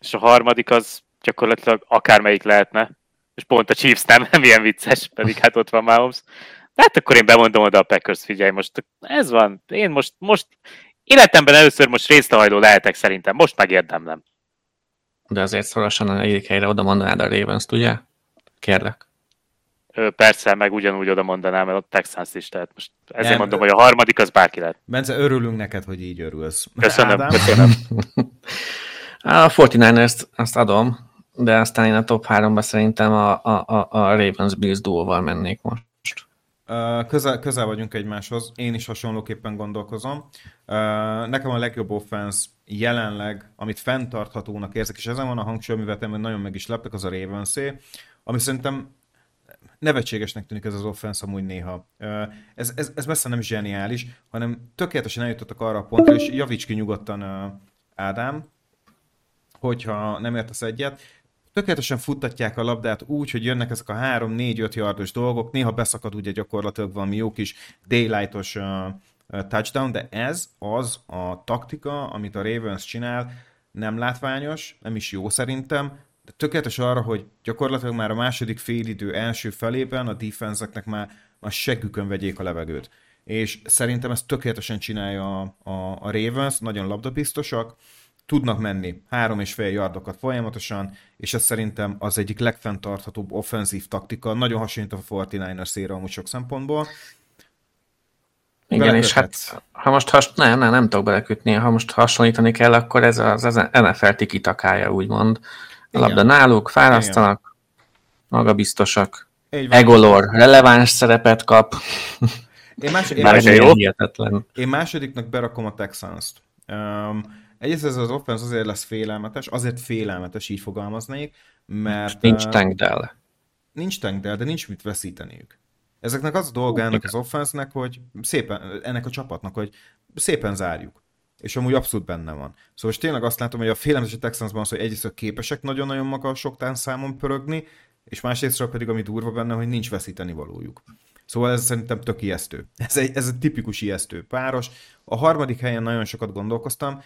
és a harmadik az gyakorlatilag akármelyik lehetne, és pont a Chiefs nem, milyen vicces, pedig hát ott van Mahomes. Hát akkor én bemondom oda a Packers, figyelj, most ez van, én most, most életemben először most részrehajló lehetek szerintem, most megérdemlem. De azért szorosan a egyik helyre oda mondanád a Ravens-t, ugye? Kérlek. Ö, persze, meg ugyanúgy oda mondanám, mert a Texans is, tehát most ezért nem, mondom, hogy a harmadik az bárki lehet. Bence, örülünk neked, hogy így örülsz. Köszönöm, Ádám. Köszönöm. A negyvenkilencest azt adom, de aztán én a top háromba szerintem a, a, a, a Ravens-Bills duóval mennék most. Közel, közel vagyunk egymáshoz, én is hasonlóképpen gondolkozom. Nekem a legjobb offense jelenleg, amit fenntarthatónak érzek, és ezen van a hangsúly, amivel én nagyon meg is leptek, az a Ravensé, ami szerintem nevetségesnek tűnik ez az offense amúgy néha. Ez, ez, ez messze nem zseniális, hanem tökéletesen eljutottak arra a pontra, és javíts ki nyugodtan, Ádám, hogyha nem értesz egyet. Tökéletesen futtatják a labdát úgy, hogy jönnek ezek a három-négy-öt yardos dolgok, néha beszakad ugye gyakorlatilag valami jó kis daylight-os uh, uh, touchdown, de ez az a taktika, amit a Ravens csinál, nem látványos, nem is jó szerintem, de tökéletes arra, hogy gyakorlatilag már a második félidő első felében a defense-eknek már a seggükön vegyék a levegőt. És szerintem ezt tökéletesen csinálja a, a, a Ravens, nagyon labdabiztosak, tudnak menni három és fél yardokat folyamatosan, és ez szerintem az egyik legfenntarthatóbb offenzív taktika, nagyon hasonlít a negyvenkilencesére amúgy sok szempontból. Igen, Bele és öthetsz. Hát ha most has... nem, nem, nem tudok belekütni, ha most hasonlítani kell, akkor ez az en ef el tiki takája, úgymond. A labda náluk, fárasztanak, magabiztosak, egolor, releváns szerepet kap. Én, második, én, második, én másodiknak berakom a Texans-t. Um, Egyrészt ez az offense azért lesz félelmetes, azért félelmetes, így fogalmaznék, mert... Nincs Tank Dell. Nincs Tank Dell, de nincs mit veszíteniük. Ezeknek az a dolga ennek az offense-nek, hogy szépen, ennek a csapatnak, hogy szépen zárjuk. és amúgy abszolút benne van. Szóval tényleg azt látom, hogy a félelmetes a Texansban az, hogy egyrészt képesek nagyon-nagyon magas sok tánszámon pörögni, és másrésztről pedig, ami durva benne, hogy nincs veszíteni valójuk. Szóval ez szerintem tök ijesztő. Ez egy, ez egy tipikus ijesztő páros. A harmadik helyen nagyon sokat gondolkoztam.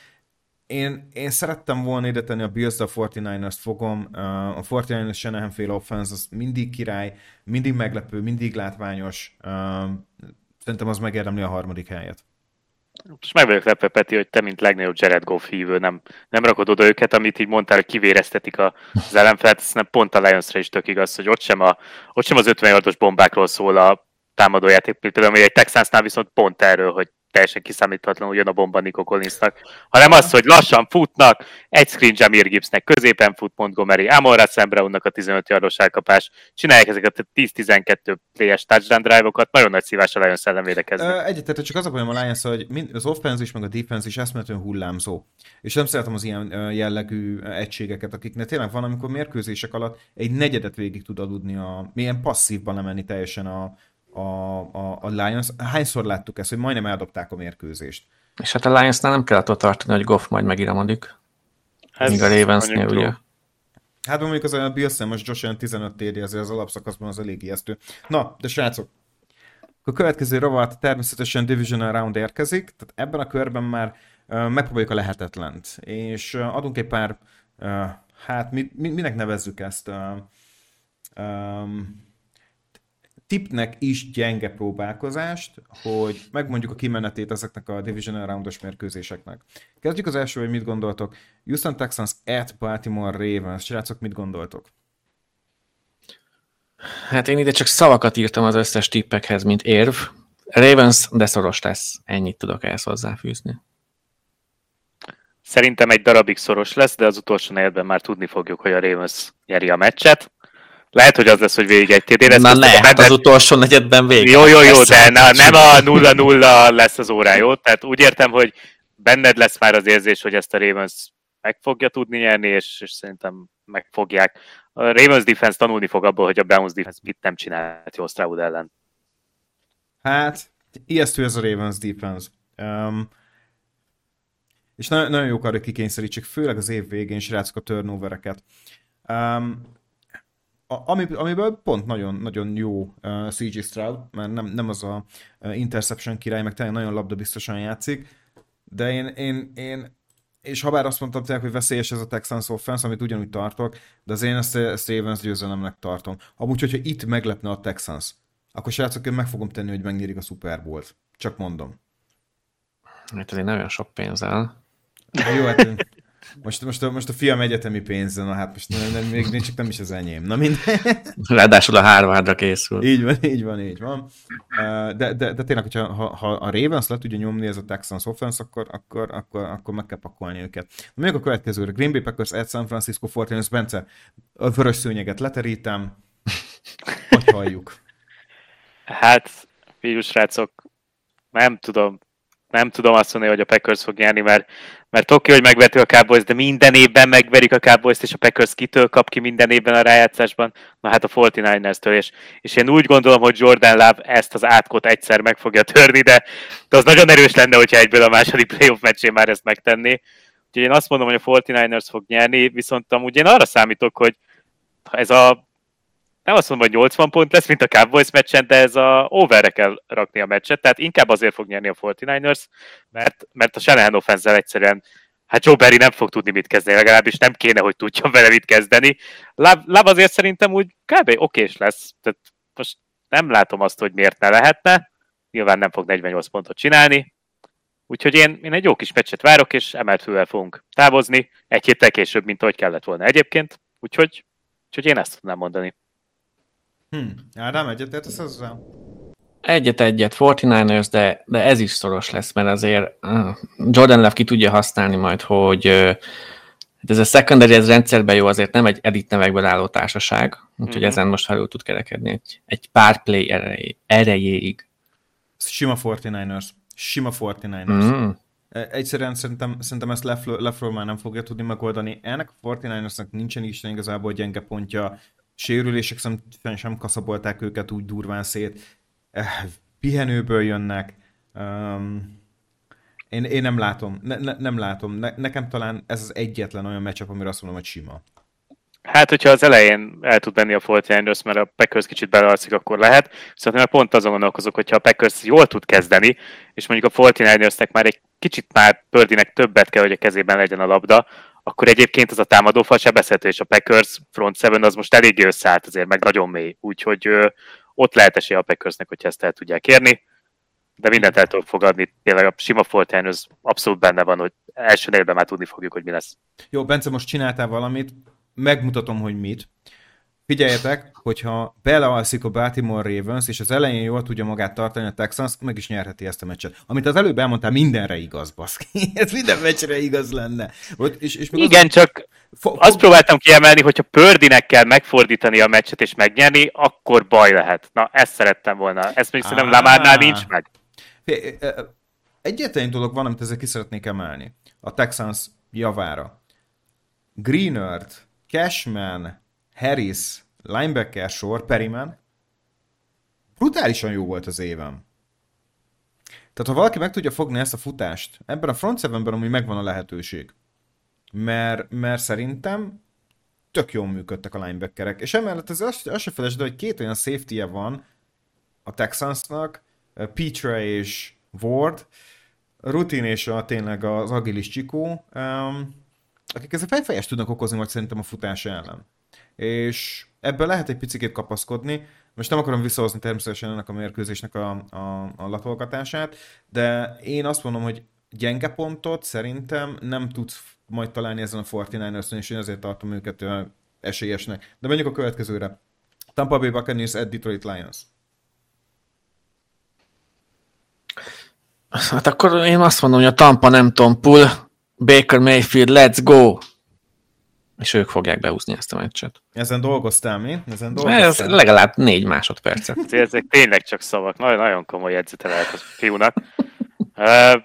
Én, én szerettem volna ide tenni a Bills, a negyvenkilencezt fogom. A negyvenkilences Shanahan-féle offense az mindig király, mindig meglepő, mindig látványos. Szerintem az megérdemli a harmadik helyet. Most meg vagyok lepve, Peti, hogy te, mint legnagyobb Jared Goff hívő, nem, nem rakod oda őket, amit így mondtál, hogy kivéreztetik az ellenfelet, aztán pont a Lionsra is tök igaz, hogy ott sem, a, ott sem az ötvenhatos bombákról szól a támadójáték, például egy Texansnál viszont pont erről, hogy teljesen kiszámíthatatlanul jön a bomba Nico Collinsnak, hanem az, hogy lassan futnak, egy screen Jahmyr Gibbsnek, középen fut Montgomery, Amon-Ra Brownnak a tizenöt yardos elkapás, csinálják ezeket a tíz-tizenkettő play-es touchdown drive-okat, nagyon nagy szívás a Lions ellen védekezni. Egyetért, csak az a bajom a Lions, hogy az offense is, meg a defense is eszméletlenül hullámzó. És nem szeretem az ilyen jellegű egységeket, akiknek tényleg van, amikor mérkőzések alatt egy negyedet végig tud aludni, a, milyen passzívban lemenni teljesen a A, a, a Lions. Hányszor láttuk ezt, hogy majdnem eldobták a mérkőzést? És hát a Lionsnál nem kell attól tartani, hogy Goff majd megiramodik. Míg a Ravensnél, ugye? Hát mondjuk az a Bills-nél most Josh Allen tizenöt té dé, azért az alapszakaszban az elég ijesztő. Na, de srácok, a következő rovat természetesen Divisional Round érkezik, tehát ebben a körben már uh, megpróbáljuk a lehetetlent. És uh, adunk egy pár, uh, hát mi, mi, minek nevezzük ezt? Uh, um, Tipnek is gyenge próbálkozást, hogy megmondjuk a kimenetét ezeknek a Divisional Round-os mérkőzéseknek. Kezdjük az első, hogy mit gondoltok. Houston Texans at Baltimore Ravens. Srácok, mit gondoltok? Hát én ide csak szavakat írtam az összes tippekhez, mint érv. Ravens, de szoros lesz. Ennyit tudok ehhez hozzáfűzni. Szerintem egy darabig szoros lesz, de az utolsó negyedben már tudni fogjuk, hogy a Ravens nyeri a meccset. Lehet, hogy az lesz, hogy végig egy té dére. Na ne, hát az utolsó negyedben végig. Jó, jó, jó, de na, nem a nulla nulla lesz az órá, jó? Tehát úgy értem, hogy benned lesz már az érzés, hogy ezt a Ravens meg fogja tudni nyerni, és, és szerintem megfogják. A Ravens defense tanulni fog abból, hogy a Browns defense mit nem csinált jó Stroud ellen. Hát, ijesztő ez a Ravens defense. Um, és nagyon, nagyon jók arra kikényszerítsük, főleg az év végén, srácok, a turnovereket. Um, Ami, amiből pont nagyon-nagyon jó uh, cé jé Stroud, mert nem, nem az a uh, interception király, meg tényleg nagyon labda biztosan játszik, de én, én, én és habár azt mondtam tényleg, hogy veszélyes ez a Texans offense, amit ugyanúgy tartok, de az én ezt, ezt Ravens győzelemnek tartom. Amúgy, hogyha itt meglepne a Texans, akkor srácok, én meg fogom tenni, hogy megnyerik a Super Bowl-t. Csak mondom. Hát azért nem olyan sok pénzzel. Hát jó, hát Most, most, a, most a fiam egyetemi pénzen, hát most nem, nem, még, még csak nem is az enyém. Na minden. Ráadásul a Harvardra készül. Így van, így van, így van. De, de, de tényleg, hogyha, ha, ha a Ravens le tudja nyomni ez a Texans offense, akkor, akkor, akkor, akkor meg kell pakolni őket. Még a következőre. Green Bay Packers at San Francisco negyvenkilences. Bence, a vörös szőnyeget leterítem, hogy halljuk. Hát, vírus srácok, nem tudom. Nem tudom azt mondani, hogy a Packers fog nyerni, mert, mert oké, hogy megveti a Cowboys, de minden évben megverik a Cowboys-t, és a Packers kitől kap ki minden évben a rájátszásban? Na hát a negyvenkilencestől, és, és én úgy gondolom, hogy Jordan Love ezt az átkot egyszer meg fogja törni, de, de az nagyon erős lenne, hogyha egyből a második playoff meccsén már ezt megtenné. Úgyhogy én azt mondom, hogy a negyvenkilencest fog nyerni, viszont amúgy én arra számítok, hogy ez a, nem azt mondom, hogy nyolcvan pont lesz, mint a Cowboys meccsen, de ez a overre kell rakni a meccset, tehát inkább azért fog nyerni a negyvenkilences, mert, mert a Shanahan offense-zel egyszerűen, hát Joe Barry nem fog tudni mit kezdeni, legalábbis nem kéne, hogy tudjon vele mit kezdeni. Láb azért szerintem úgy kb. Okés lesz, tehát most nem látom azt, hogy miért ne lehetne, nyilván nem fog negyvennyolc pontot csinálni, úgyhogy én, én egy jó kis meccset várok, és emelt fővel fogunk távozni, egy héttel később, mint ahogy kellett volna egyébként, úgyhogy, úgyhogy én ezt tudnám mondani. Hmm. Ádám, egyetért az ezzel? Egyet-egyet, negyvenkilences, de, de ez is szoros lesz, mert azért Jordan Love ki tudja használni majd, hogy ez a secondary, ez rendszerben jó, azért nem egy edit nevekből álló társaság, úgyhogy mm-hmm. ezen most felül tud kerekedni egy, egy pár play erej, erejéig. Sima negyvenkilences. Sima negyvenkilences. Mm-hmm. Egyszerűen szerintem, szerintem ezt Leffler már nem fogja tudni megoldani. Ennek a negyvenkilencesnek nincsen isten igazából gyenge pontja, sérülések szerintem sem kaszabolták őket úgy durván szét, pihenőből jönnek, Én, én nem látom. Ne, ne, nem látom. Ne, nekem talán ez az egyetlen olyan meccsap, amire azt mondom, hogy sima. Hát, hogyha az elején el tud menni a negyvenkilenc, mert a Packers kicsit belealszik, akkor lehet. Viszont már pont azon gondolkozok, hogyha a Packers jól tud kezdeni, és mondjuk a negyvenkilencesnek már egy kicsit már Pördinek többet kell, hogy a kezében legyen a labda, akkor egyébként az a támadófal se beszélhető, és a Packers front seven az most eléggé összeállt azért, meg nagyon mély. Úgyhogy ö, ott lehet esélye a Packersnek, hogyha ezt el tudják érni. De mindent el tudok fogadni, tényleg a sima fortán az abszolút benne van, hogy első negyedben már tudni fogjuk, hogy mi lesz. Jó, Bence, most csináltál valamit, megmutatom, hogy mit. Figyeljetek, hogyha belealszik a Baltimore Ravens, és az elején jól tudja magát tartani a Texans, meg is nyerheti ezt a meccset. Amit az előbb elmondtál, mindenre igaz, baszki. Ez minden meccsre igaz lenne. Ott, és, és igen, az... csak fo- azt próbáltam kiemelni, hogyha Pördinek kell megfordítani a meccset és megnyerni, akkor baj lehet. Na, ezt szerettem volna. Ezt még szerintem Lamárnál nincs meg. Egyetlen dolog van, amit ezzel ki szeretnék emelni. A Texans javára. Greenard, Cashman, Harris, linebacker sor, Perryman. Brutálisan jó volt az éven. Tehát ha valaki meg tudja fogni ezt a futást, ebben a front sevenben amúgy megvan a lehetőség. Mert, mert szerintem tök jól működtek a linebackerek. És emellett ez azt, azt se felejtsd, hogy két olyan safety-je van a Texansnak, Petra és Ward, rutin és a, tényleg az agilis csikó, um, akik ezzel fejfejest tudnak okozni majd szerintem a futás ellen. És ebből lehet egy picit kapaszkodni. Most nem akarom visszahozni természetesen ennek a mérkőzésnek a, a, a lapolgatását, de én azt mondom, hogy gyenge pontot szerintem nem tudsz majd találni ezen a negyvenkilencesen, és én azért tartom őket esélyesnek. De menjünk a következőre. Tampa Bay Buccaneers at Detroit Lions. Hát akkor én azt mondom, hogy a Tampa nem tompul, Baker Mayfield, let's go! És ők fogják behúzni ezt a meccset. Ezen dolgoztál mi? Ezen dolgoztál. Ez legalább négy másodpercet. Ezek tényleg csak szavak. Nagyon, nagyon komoly edzete lehet a fiúnak. Uh,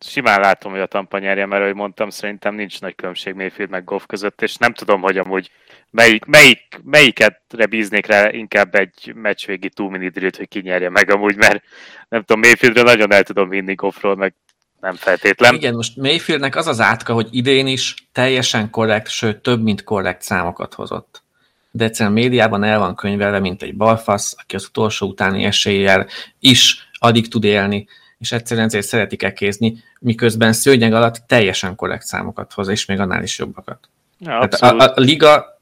simán látom, hogy a Tampa nyerje, mert ahogy mondtam, szerintem nincs nagy különbség Mayfield meg Goff között, és nem tudom, hogy amúgy melyik, melyik, melyikedre bíznék rá inkább egy meccsvégi two-minute drill-t, hogy kinyerje meg amúgy, mert nem tudom, Mayfieldről nagyon el tudom vinni, Goffról meg nem feltétlen. Igen, most Mayfieldnek az az átka, hogy idén is teljesen korrekt, sőt több, mint korrekt számokat hozott. De egyszerűen médiában el van könyvelve, mint egy balfasz, aki az utolsó utáni eséllyel is addig tud élni, és egyszerűen ezért szeretik ekézni, miközben szőnyeg alatt teljesen korrekt számokat hoz, és még annál is jobbakat. Ja, a, a, a liga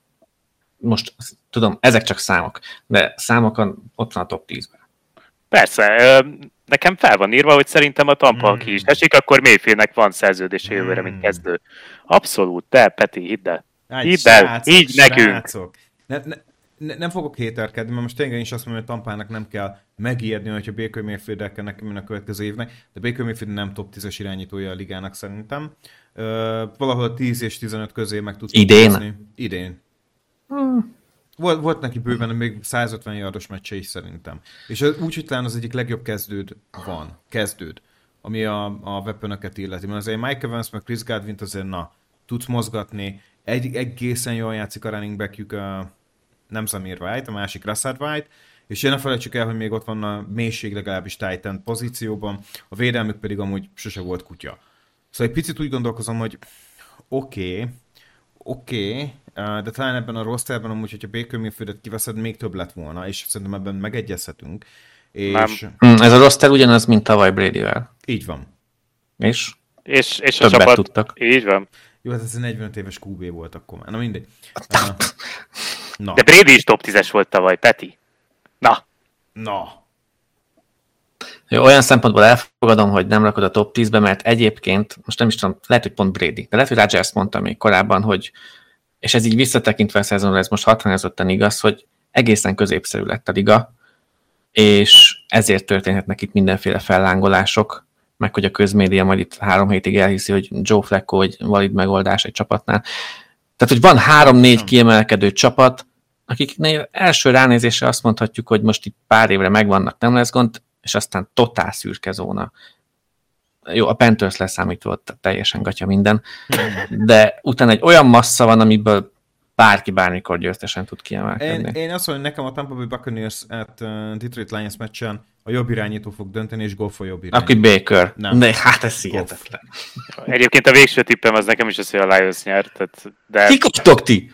most tudom, ezek csak számok, de számokon ott van a top tízben. Persze, nekem fel van írva, hogy szerintem a Tampa, hmm. ki is esik, akkor Mayfieldnek van szerződése jövőre, mint kezdő. Abszolút, de Peti, hidd el. Hidd el, srácok, így srácok. Nekünk. Ne, ne, nem fogok héterkedni, mert most tényleg is azt mondom, hogy Tampának nem kell megijedni, hogyha Baker Mayfield-el kell nekem a következő évnek, de Baker Mayfield nem top tízes irányítója a ligának szerintem. Uh, valahol tíz és tizenöt közé meg tudtuk idén. Hozni. Idén. Hmm. Volt, volt neki bőven még száz ötven yardos meccse is szerintem. És úgy, hogy talán az egyik legjobb kezdőd van, kezdőd, ami a, a weaponöket illeti. Mert azért Mike Evans, meg Chris Godwin azért na, tudsz mozgatni, egy, egészen jól játszik a running backjük, a, nem Zamir White, a másik Rashard White, és én ne felejtsük el, hogy még ott van a mélység legalábbis tight end pozícióban, a védelmük pedig amúgy sose volt kutya. Szóval egy picit úgy gondolkozom, hogy oké, okay, oké, okay, de talán ebben a rosterben amúgy, hogyha Baker Mayfieldet kiveszed, még több lett volna, és szerintem ebben megegyezhetünk. És... ez a roster ugyanaz, mint tavaly Bradyvel. Így van. És? És, és többet a csapat... tudtak. Így van. Jó, hát ez negyvenöt éves kú bé volt akkor már. Na mindegy. Na. De Brady is top tízes volt tavaly, Peti. Na. Na. Jó, olyan szempontból elfogadom, hogy nem rakod a top tízbe, mert egyébként, most nem is tudom, lehet, hogy pont Brady, de lehet, hogy Rodgers mondta még korábban, hogy, és ez így visszatekintve a szezonra, ez most határozottan igaz, hogy egészen középszerű lett a liga, és ezért történhetnek itt mindenféle fellángolások, meg hogy a közmédia majd itt három hétig elhiszi, hogy Joe Flacco egy valid megoldás egy csapatnál. Tehát, hogy van három-négy kiemelkedő csapat, akiknél első ránézésre azt mondhatjuk, hogy most itt pár évre megvannak, nem lesz gond, és aztán totál szürke zóna. Jó, a Panthers leszámítva, teljesen gatya minden, de utána egy olyan massza van, amiből bárki bármikor győztesen tud kiemelkedni. Én, én azt mondom, nekem a Tampa Bay Buccaneers at uh, Detroit Lions meccsen a jobb irányító fog dönteni, és Goff a jobb irányító. Aki Baker. Nem. De hát ez hihetetlen. Egyébként a végső tippem az nekem is az, hogy a Lions nyert. Tehát, de... Kikaptok ti?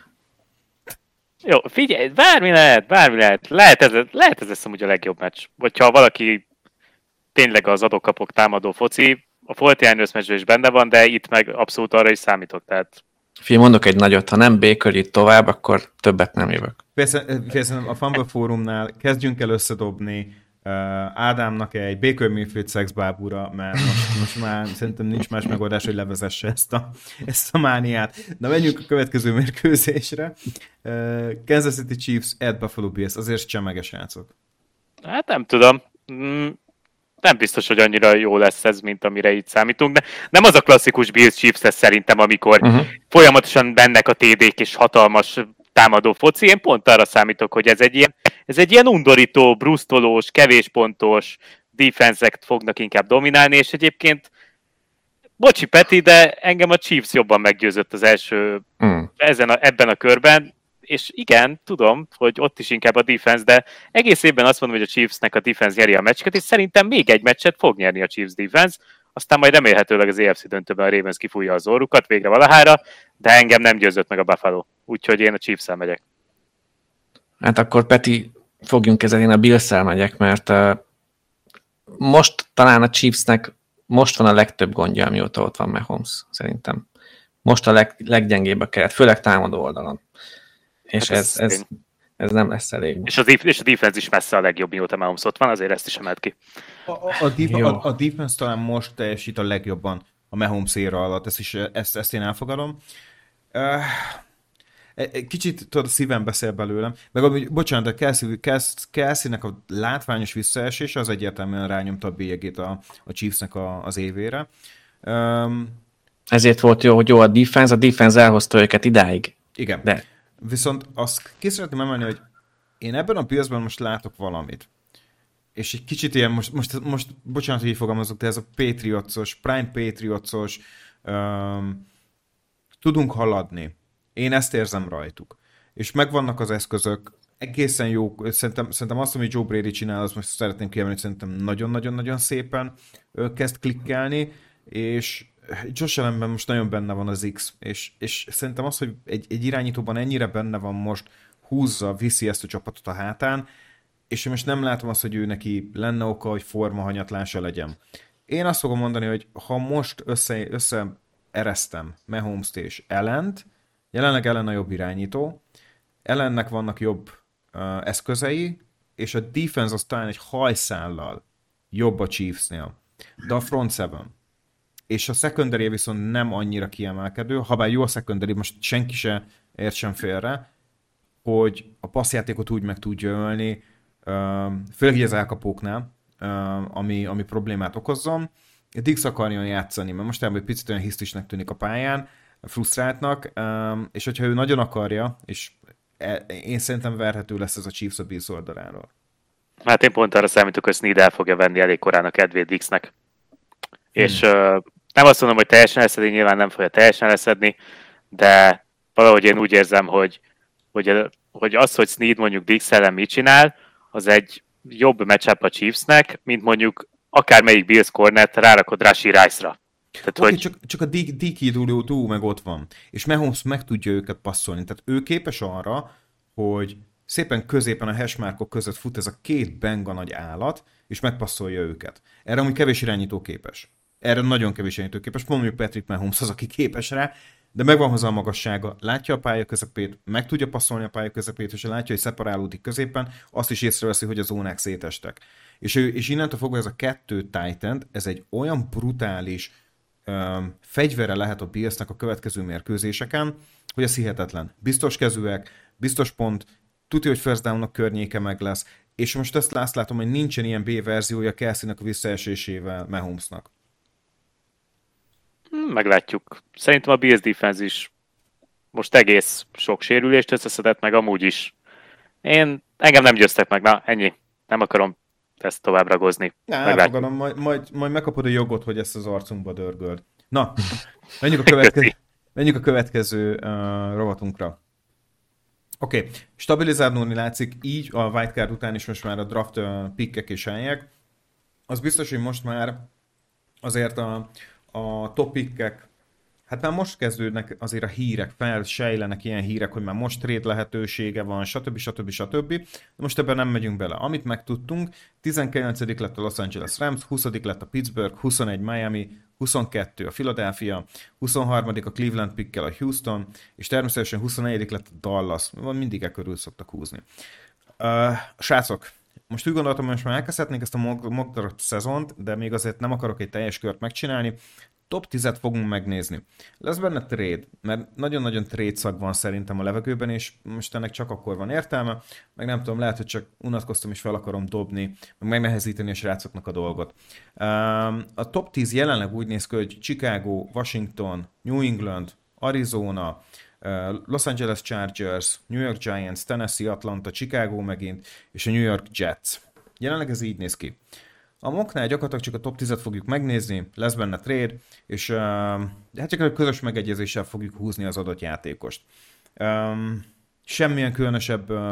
Jó, figyelj, bármi lehet, bármi lehet. Lehet ez, lehet ez lesz amúgy a legjobb meccs. Vagy ha valaki tényleg az adok-kapok támadó foci, a negyvenkilences meccsben is benne van, de itt meg abszolút arra is számított, tehát... Figyelj, mondok egy nagyot, ha nem Baker itt tovább, akkor többet nem jövök. Félszem, a Fumble fórumnál kezdjünk el összedobni uh, Ádámnak egy Baker Mayfield szexbábúra, mert most, most már szerintem nincs más megoldás, hogy levezesse ezt a, ezt a mániát. Na, menjünk a következő mérkőzésre. Uh, Kansas City Chiefs at Buffalo Bills, azért csemeges játszok. Hát nem tudom. Mm. Nem biztos, hogy annyira jó lesz ez, mint amire itt számítunk, de nem az a klasszikus Bills Chiefs lesz szerintem, amikor uh-huh. folyamatosan bennek a té dék és hatalmas támadó foci. Én pont arra számítok, hogy ez egy ilyen, ez egy ilyen undorító, brusztolós, kevéspontos defense-ek fognak inkább dominálni, és egyébként bocsi Peti, de engem a Chiefs jobban meggyőzött az első uh-huh. ezen a, ebben a körben, és igen, tudom, hogy ott is inkább a defense, de egész évben azt mondom, hogy a Chiefsnek a defense nyeri a meccseket, és szerintem még egy meccset fog nyerni a Chiefs defense, aztán majd remélhetőleg az á ef cé döntőben a Ravens kifújja az orrukat végre valahára, de engem nem győzött meg a Buffalo, úgyhogy én a Chiefs-szel megyek. Hát akkor Peti, fogjunk ezzel, én a Bills-szel megyek, mert uh, most talán a Chiefsnek most van a legtöbb gondja, amióta ott van Mahomes, szerintem. Most a leg, leggyengébb a keret, főleg támadó oldalon. És hát ez, ez, ez, ez nem lesz elég. És, az, és a defense is messze a legjobb, mióta Mahomes ott van, azért ezt is emelt ki. A, a, a, div, a, a defense talán most teljesít a legjobban a Mahomes éra alatt, ezt, is, ezt, ezt én elfogadom. Kicsit tudod, a szívem beszél belőlem, meg amúgy, bocsánat, a Kelsey, Kelsey-nek a látványos visszaesése az egyértelműen rányomta a bélyegét a, a Chiefs-nek a, az évére. Um, Ezért volt jó, hogy jó a defense, a defense elhozta őket idáig. Igen. De... Viszont azt ki szeretném emelni, hogy én ebben a Billsben most látok valamit. És egy kicsit ilyen, most, most, most bocsánat, hogy így fogalmazok, de ez a Patriots-os, Prime Patriots-os, um, tudunk haladni. Én ezt érzem rajtuk. És megvannak az eszközök, egészen jó, szerintem, szerintem azt, amit Joe Brady csinál, azt most szeretném kiemelni, hogy szerintem nagyon-nagyon-nagyon szépen kezd klikkelni, és Josh Allenben most nagyon benne van az X, és, és szerintem az, hogy egy, egy irányítóban ennyire benne van most, húzza, viszi ezt a csapatot a hátán, és most nem látom azt, hogy ő neki lenne oka, hogy formahanyatlása legyen. Én azt fogom mondani, hogy ha most össze, összeeresztem Mahomes-t és Allent, jelenleg Allen a jobb irányító, Allennek vannak jobb uh, eszközei, és a defense aztán egy hajszállal jobb a Chiefs-nél, de a front seven. És a secondary viszont nem annyira kiemelkedő, ha bár jó a secondary, most senki se értsen félre, hogy a passzjátékot úgy meg tudja ölni, főleg így az elkapóknál, ami, ami problémát okozzon. Diggs akarjon játszani, mert most egy picit olyan hisztisnek tűnik a pályán, frusztráltnak, és hogyha ő nagyon akarja, és én szerintem verhető lesz ez a Chiefs a Bills oldaláról. Hát én pont arra számítok, hogy Sneed el fogja venni elég korán a kedvét Diggsnek. Hmm. És uh, nem azt mondom, hogy teljesen leszedni, nyilván nem fogja teljesen leszedni, de valahogy én úgy érzem, hogy, hogy, hogy az, hogy Sneed mondjuk Diggs ellen mit csinál, az egy jobb matchup a Chiefsnek, mint mondjuk akármelyik Bills cornert rárakod Rashi Rice-ra. Tehát, okay, hogy... csak, csak a díkiduló túl meg ott van, és Mahomes meg tudja őket passzolni, tehát ő képes arra, hogy szépen középen a hashmarkok között fut ez a két benga nagy állat, és megpasszolja őket. Erre amúgy kevés irányító képes. Erre nagyon kevés irányító képes. Mondjuk Patrick Mahomes az, aki képes rá, de megvan hozzá a magassága, látja a pálya közepét, meg tudja passzolni a pálya közepét, és látja, hogy szeparálódik középen, azt is észreveszi, hogy a zónák szétestek. És, ő, és innentől fogva ez a kettő tight end, ez egy olyan brutális öm, fegyvere lehet a Billsnek a következő mérkőzéseken, hogy ez hihetetlen. Biztos kezűek, biztos pont, tudja, hogy first down-nak környéke meg lesz, és most ezt azt látom, hogy nincsen ilyen B-verziója Kelsey-nek a visszaesésével Mahomesnak. Meglátjuk. Szerintem a Bills defense is most egész sok sérülést összeszedett, meg amúgy is. Én, engem nem győztek meg, na ennyi. Nem akarom ezt tovább ragozni. Elfogadom, majd, majd, majd megkapod a jogot, hogy ezt az arcunkba dörgöld. Na, menjünk a következő, menjünk a következő uh, rovatunkra. Oké, okay. Stabilizálódni látszik így a wildcard után is most már a draft pickek és helyek. Az biztos, hogy most már azért a, a top pickek, hát már most kezdődnek azért a hírek, felsejlenek ilyen hírek, hogy már most trade lehetősége van, stb. stb. stb. Most ebben nem megyünk bele. Amit megtudtunk, tizenkilencedik lett a Los Angeles Rams, huszadik lett a Pittsburgh, huszonegy Miami, huszonkettő a Philadelphia, huszonharmadik a Cleveland pickkel a Houston, és természetesen huszonegyedik lett a Dallas. Mindig e körül szoktak húzni. Uh, srácok, most úgy gondoltam, hogy most már elkezdhetnénk ezt a mock draft szezont, de még azért nem akarok egy teljes kört megcsinálni. Top tízet fogunk megnézni. Lesz benne trade, mert nagyon-nagyon trade szag van szerintem a levegőben, és most ennek csak akkor van értelme, meg nem tudom, lehet, hogy csak unatkoztam és fel akarom dobni, meg megnehezíteni a srácoknak a dolgot. A top tíz jelenleg úgy néz ki, hogy Chicago, Washington, New England, Arizona, Los Angeles Chargers, New York Giants, Tennessee, Atlanta, Chicago megint, és a New York Jets. Jelenleg ez így néz ki. A mocknál gyakorlatilag csak a top tízet fogjuk megnézni, lesz benne trade, és uh, hát csak a közös megegyezéssel fogjuk húzni az adott játékost. Um, semmilyen különösebb, uh,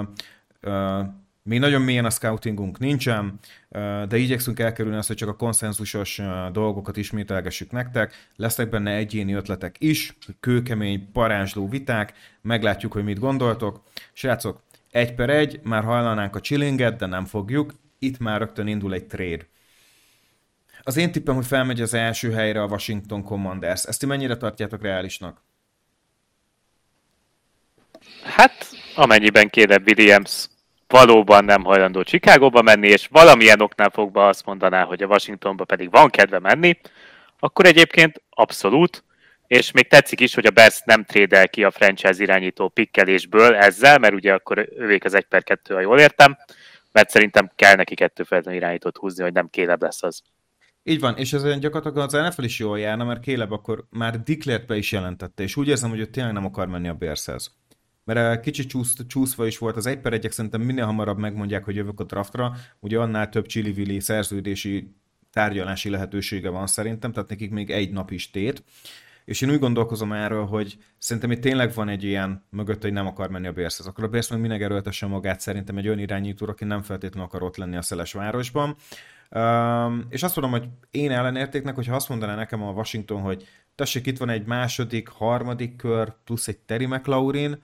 uh, még nagyon mélyen a scoutingunk nincsen, uh, de igyekszünk elkerülni azt, hogy csak a konszenzusos uh, dolgokat ismételgessük nektek. Lesznek benne egyéni ötletek is, kőkemény, parázsló viták, meglátjuk, hogy mit gondoltok. Srácok, egy per egy, már hallanánk a chillinget, de nem fogjuk. Itt már rögtön indul egy trade. Az én tippem, hogy felmegy az első helyre a Washington Commanders. Ezt ti mennyire tartjátok reálisnak? Hát, amennyiben kéne Williams valóban nem hajlandó Chicagóba menni, és valamilyen oknál fogva azt mondaná, hogy a Washingtonba pedig van kedve menni, akkor egyébként abszolút, és még tetszik is, hogy a Bears nem trédel ki a franchise irányító pikkelésből ezzel, mert ugye akkor ővék az egy per kettő, ha jól értem, mert szerintem kell neki kettő feltétlenül irányítót húzni, hogy nem Caleb lesz az. Így van, és ez gyakorlatilag az en ef el is jól járna, mert Caleb akkor már Declare-t be is jelentette, és úgy érzem, hogy ő tényleg nem akar menni a Bearshez. Mert kicsit csúsz, csúszva is volt az egy per egyek, szerintem minél hamarabb megmondják, hogy jövök a draftra, ugye annál több csili-vili szerződési tárgyalási lehetősége van szerintem, tehát nekik még egy nap is tét. És én úgy gondolkozom erről, hogy szerintem itt tényleg van egy ilyen mögött, hogy nem akar menni a Bearshez. Akkor a Bears meg mindig erőltesse magát szerintem egy olyan irányítóra, aki nem feltétlenül akar ott lenni a szeles városban. Um, és azt mondom, hogy én ellenértéknek, hogyha azt mondaná nekem a Washington, hogy tessék, itt van egy második, harmadik kör, plusz egy Terry McLaurin,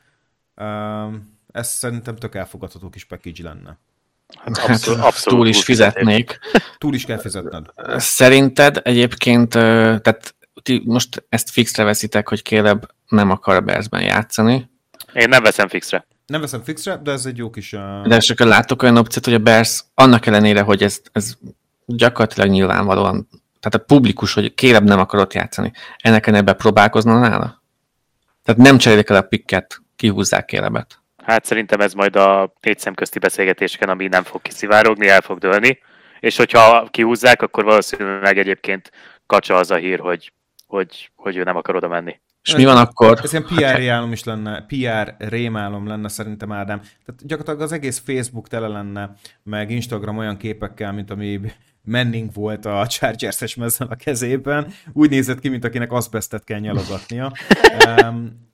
um, ez szerintem tök elfogadható kis package lenne. Hát abszol, abszolút túl is fizetnék. Túl is kell fizetned. Szerinted egyébként, tehát ti most ezt fixre veszitek, hogy Caleb nem akar a Bearsben játszani. Én nem veszem fixre. Nem veszem fixre, de ez egy jó kis... Uh... De csak látok olyan opciót, hogy a Bears annak ellenére, hogy ez, ez gyakorlatilag nyilvánvalóan, tehát a publikus, hogy Caleb nem akar ott játszani, ennek ennek bepróbálkozna nála? Tehát nem cserélik el a picket, kihúzzák Calebet. Hát szerintem ez majd a négy szemközti beszélgetéseken, ami nem fog kiszivárogni, el fog dőlni, és hogyha kihúzzák, akkor valószínűleg egyébként kacsa az a hír, hogy Hogy, hogy ő nem akar oda menni. És ez, mi van akkor? Ez ilyen pé er álom is lenne, pé er rémálom lenne szerintem, Ádám. Tehát gyakorlatilag az egész Facebook tele lenne, meg Instagram olyan képekkel, mint ami Manning volt a Chargers-es mezzel a kezében. Úgy nézett ki, mint akinek azbesztet kell nyalogatnia. um,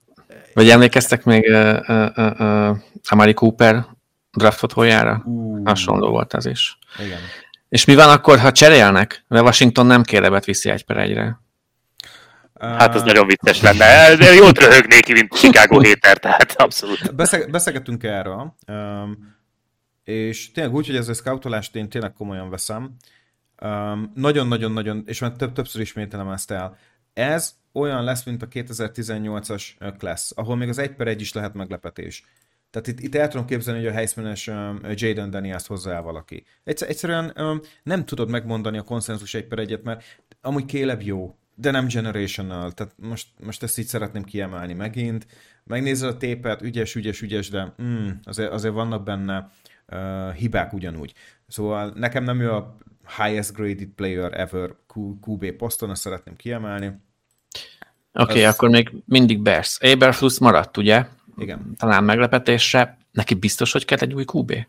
Vagy emlékeztek még uh, uh, uh, Amari Cooper draftot holjára? Uh, Hasonló volt az is. Igen. És mi van akkor, ha cserélnek? Mert Washington nem Calebet viszi egy per egyre. Hát az nagyon vicces lenne, de jót röhögnék ki, mint Chicago héter, tehát abszolút. Beszélgetünk erről, és tényleg úgy, hogy ez a scoutolást én tényleg komolyan veszem. Nagyon-nagyon-nagyon, és már több, többször ismételem ezt el. Ez olyan lesz, mint a kétezer-tizennyolcas class, ahol még az egy per egy is lehet meglepetés. Tehát itt, itt el tudom képzelni, hogy a helyszínes Jaden Daniels hozzááll valaki. Egyszer, egyszerűen nem tudod megmondani a konszenzus egy per egyet, mert amúgy Caleb jó, de nem generational, tehát most, most ezt így szeretném kiemelni megint. Megnézed a tépet, ügyes, ügyes, ügyes, de mm, azért, azért vannak benne uh, hibák ugyanúgy. Szóval nekem nem ő a highest graded player ever kú bé poszton, ezt szeretném kiemelni. Oké, okay, ezt... akkor még mindig Bears. Eberfluss maradt, ugye? Igen. Talán meglepetésre. Neki biztos, hogy kell egy új kú bé?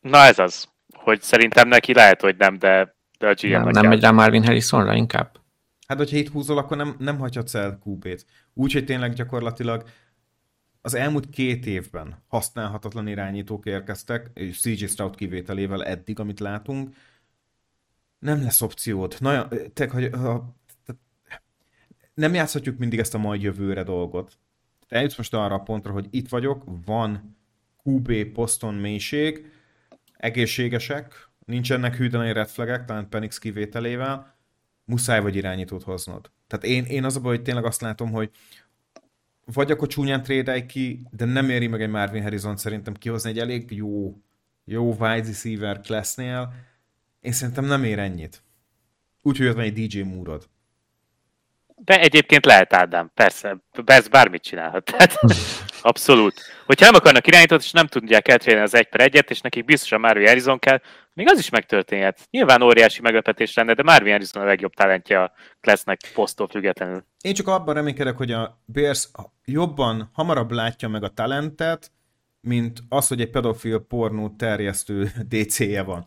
Na ez az, hogy szerintem neki lehet, hogy nem, de, de a gé em-nek nem megy rá Marvin Harrisonra inkább? Hát, hogyha itt húzol, akkor nem, nem hagyhatsz el kú bét. Úgyhogy tényleg gyakorlatilag az elmúlt két évben használhatatlan irányítók érkeztek, és cé jé Stroud kivételével eddig, amit látunk, nem lesz opciót. Na, te, hogy, ha, te, nem játszhatjuk mindig ezt a mai jövőre dolgot. Eljutsz most arra a pontra, hogy itt vagyok, van kú bé poszton mélység, egészségesek, nincsenek hűtlenei red flagek, talán Penix kivételével, muszáj vagy irányítót hoznod. Tehát én, én az a baj, hogy tényleg azt látom, hogy vagy akkor csúnyán trédelj ki, de nem éri meg egy Marvin Harrison szerintem kihozni egy elég jó, jó wide receiver classnél. Én szerintem nem ér ennyit. Úgyhogy ott van egy dé jé Moore-od. De egyébként lehet, Ádám, persze, persze bármit csinálhat. Tehát, abszolút. Hogyha nem akarnak irányítót, és nem tudják eltrélni az egy per egyet, és nekik biztosan Marvin Harrison kell, még az is megtörténhet. Nyilván óriási meglepetés lenne, de Marvin Harrison a legjobb talentje a Klessnek posztól függetlenül. Én csak abban reménykedek, hogy a Bears jobban, hamarabb látja meg a talentet, mint az, hogy egy pedofil pornó terjesztő dé cé-je van.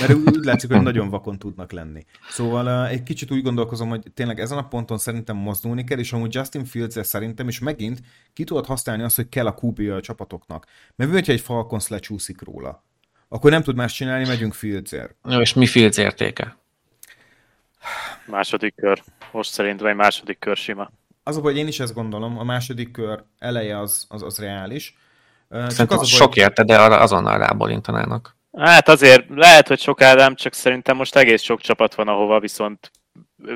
Mert úgy látszik, hogy nagyon vakon tudnak lenni. Szóval egy kicsit úgy gondolkozom, hogy tényleg ezen a ponton szerintem mozdulni kell, és amúgy Justin Fields szerintem is megint ki tudod használni azt, hogy kell a kú bé a csapatoknak. Mert hogyha egy Falcons lecsúszik róla, akkor nem tud más csinálni, megyünk Fieldsért. Jó, és mi Fields értéke? Második kör. Most szerintem egy második kör sima. Az, hogy én is ezt gondolom, a második kör eleje az, az, az reális. Szerintem az, sok hogy... érte, de azonnal rábólintanának. Hát azért lehet, hogy sok Ádám, csak szerintem most egész sok csapat van, ahova viszont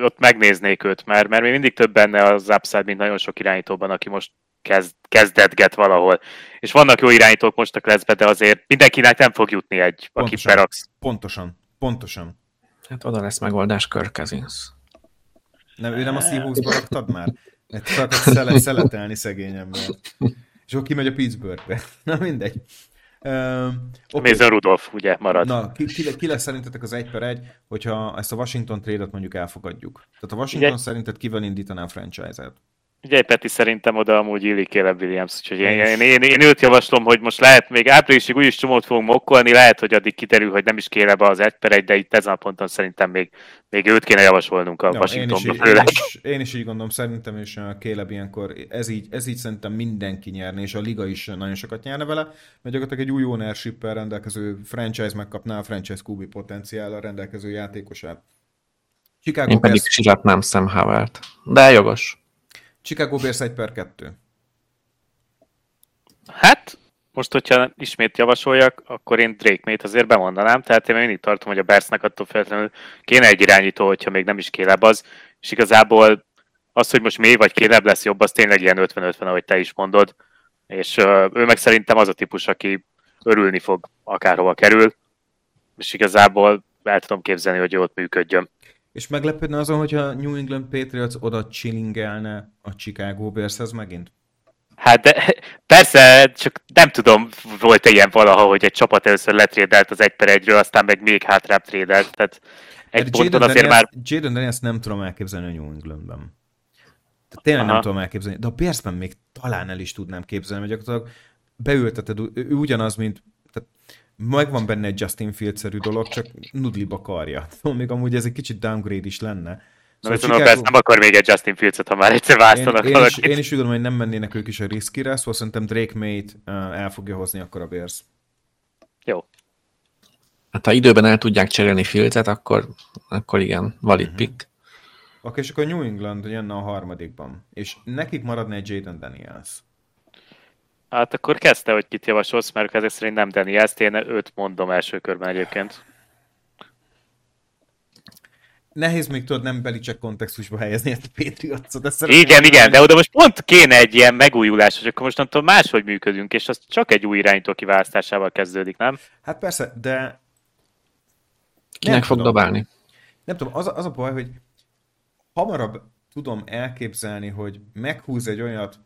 ott megnéznék őt már, mert még mindig több benne az upside, mint nagyon sok irányítóban, aki most kezd, kezdetget valahol. És vannak jó irányítók most a kleszbe, de azért mindenkinek nem fog jutni egy, aki peraksz. Pontosan, pontosan. Hát oda lesz megoldás Kirk Cousins. Nem, ő nem a Seahawksba raktad már? Csak szele, szeletelni szegényemben. És akkor kimegy a Pittsburghbe. Na mindegy. Uh, okay. Mason Rudolph ugye marad. Na, ki, ki, ki lesz szerintetek az egy per egy, hogyha ezt a Washington trade-et mondjuk elfogadjuk? Tehát a Washington ugye, szerinted kivel indítaná a franchise-et? Ugye Peti szerintem oda amúgy illik Caleb Williams, úgyhogy én, én, én, én őt javaslom, hogy most lehet még áprilisig úgyis csomót fogunk mokkolni, lehet, hogy addig kiderül, hogy nem is kéne be az egy per egy, de itt ezen a ponton szerintem még, még őt kéne javasolnunk a no, Washingtonban. Én, én, én is így gondolom, szerintem és a Caleb ilyenkor, ez így, ez így szerintem mindenki nyerne, és a liga is nagyon sokat nyerne vele, mert gyakorlatilag egy új ownership-el rendelkező franchise megkapná a franchise kú bé potenciállal rendelkező játékosát. Chicago én pedig siratnám Sam Howard, de jogos. Chicago Bears egy per kettő. Hát, most, hogyha ismét javasoljak, akkor én Drake May-t azért bemondanám, tehát én mindig tartom, hogy a Bearsnek attól feltétlenül kéne egy irányító, hogyha még nem is Caleb az, és igazából az, hogy most May vagy Caleb lesz jobb, az tényleg ilyen ötven ötven, ahogy te is mondod, és uh, ő meg szerintem az a típus, aki örülni fog, akárhova kerül, és igazából el tudom képzelni, hogy ott működjön. És meglepődne azon, hogyha New England Patriots oda chillingelne a Chicago Bearshez megint? Hát de, persze, csak nem tudom, volt ilyen valaha, hogy egy csapat először letrédelt az egy per egyről, aztán meg még hátrább trédelt, tehát egy de ponton Jayden azért Daniels, már... Jayden Daniels nem tudom elképzelni a New Englandben. Tehát tényleg Aha. nem tudom elképzelni, de a Bearsben még talán el is tudnám képzelni, hogy gyakorlatilag beülteted, ő ugyanaz, mint... Tehát, megvan benne egy Justin Fields-szerű dolog, csak nudliba karja. Még amúgy ez egy kicsit downgrade is lenne. Szóval Na, Chicago... ez nem akar még egy Justin Fields-et, ha már egyszer választanak. Én, én, is, én is úgy gondolom, hogy nem mennének ők is a riskire, szóval szerintem Drake May-t el fogja hozni akkor a Bears. Jó. Hát ha időben el tudják cserélni Fields-et, akkor, akkor igen, valid uh-huh. pick. Oké, és akkor New England jönne a harmadikban, és nekik maradna egy Jayden Daniels. Hát akkor kezdte, hogy kit javasolsz, mert ezek szerint nem Daniels, én őt mondom első körben egyébként. Nehéz még tudod nem Belichick kontextusba helyezni ezt a Patriots-ot. Igen, igen, nem... de oda most pont kéne egy ilyen megújulás, hogy akkor mostantól máshogy működünk, és az csak egy új irányító kiválasztásával kezdődik, nem? Hát persze, de... Kinek fog dobálni? Nem tudom, az a, az a baj, hogy hamarabb tudom elképzelni, hogy meghúz egy olyat,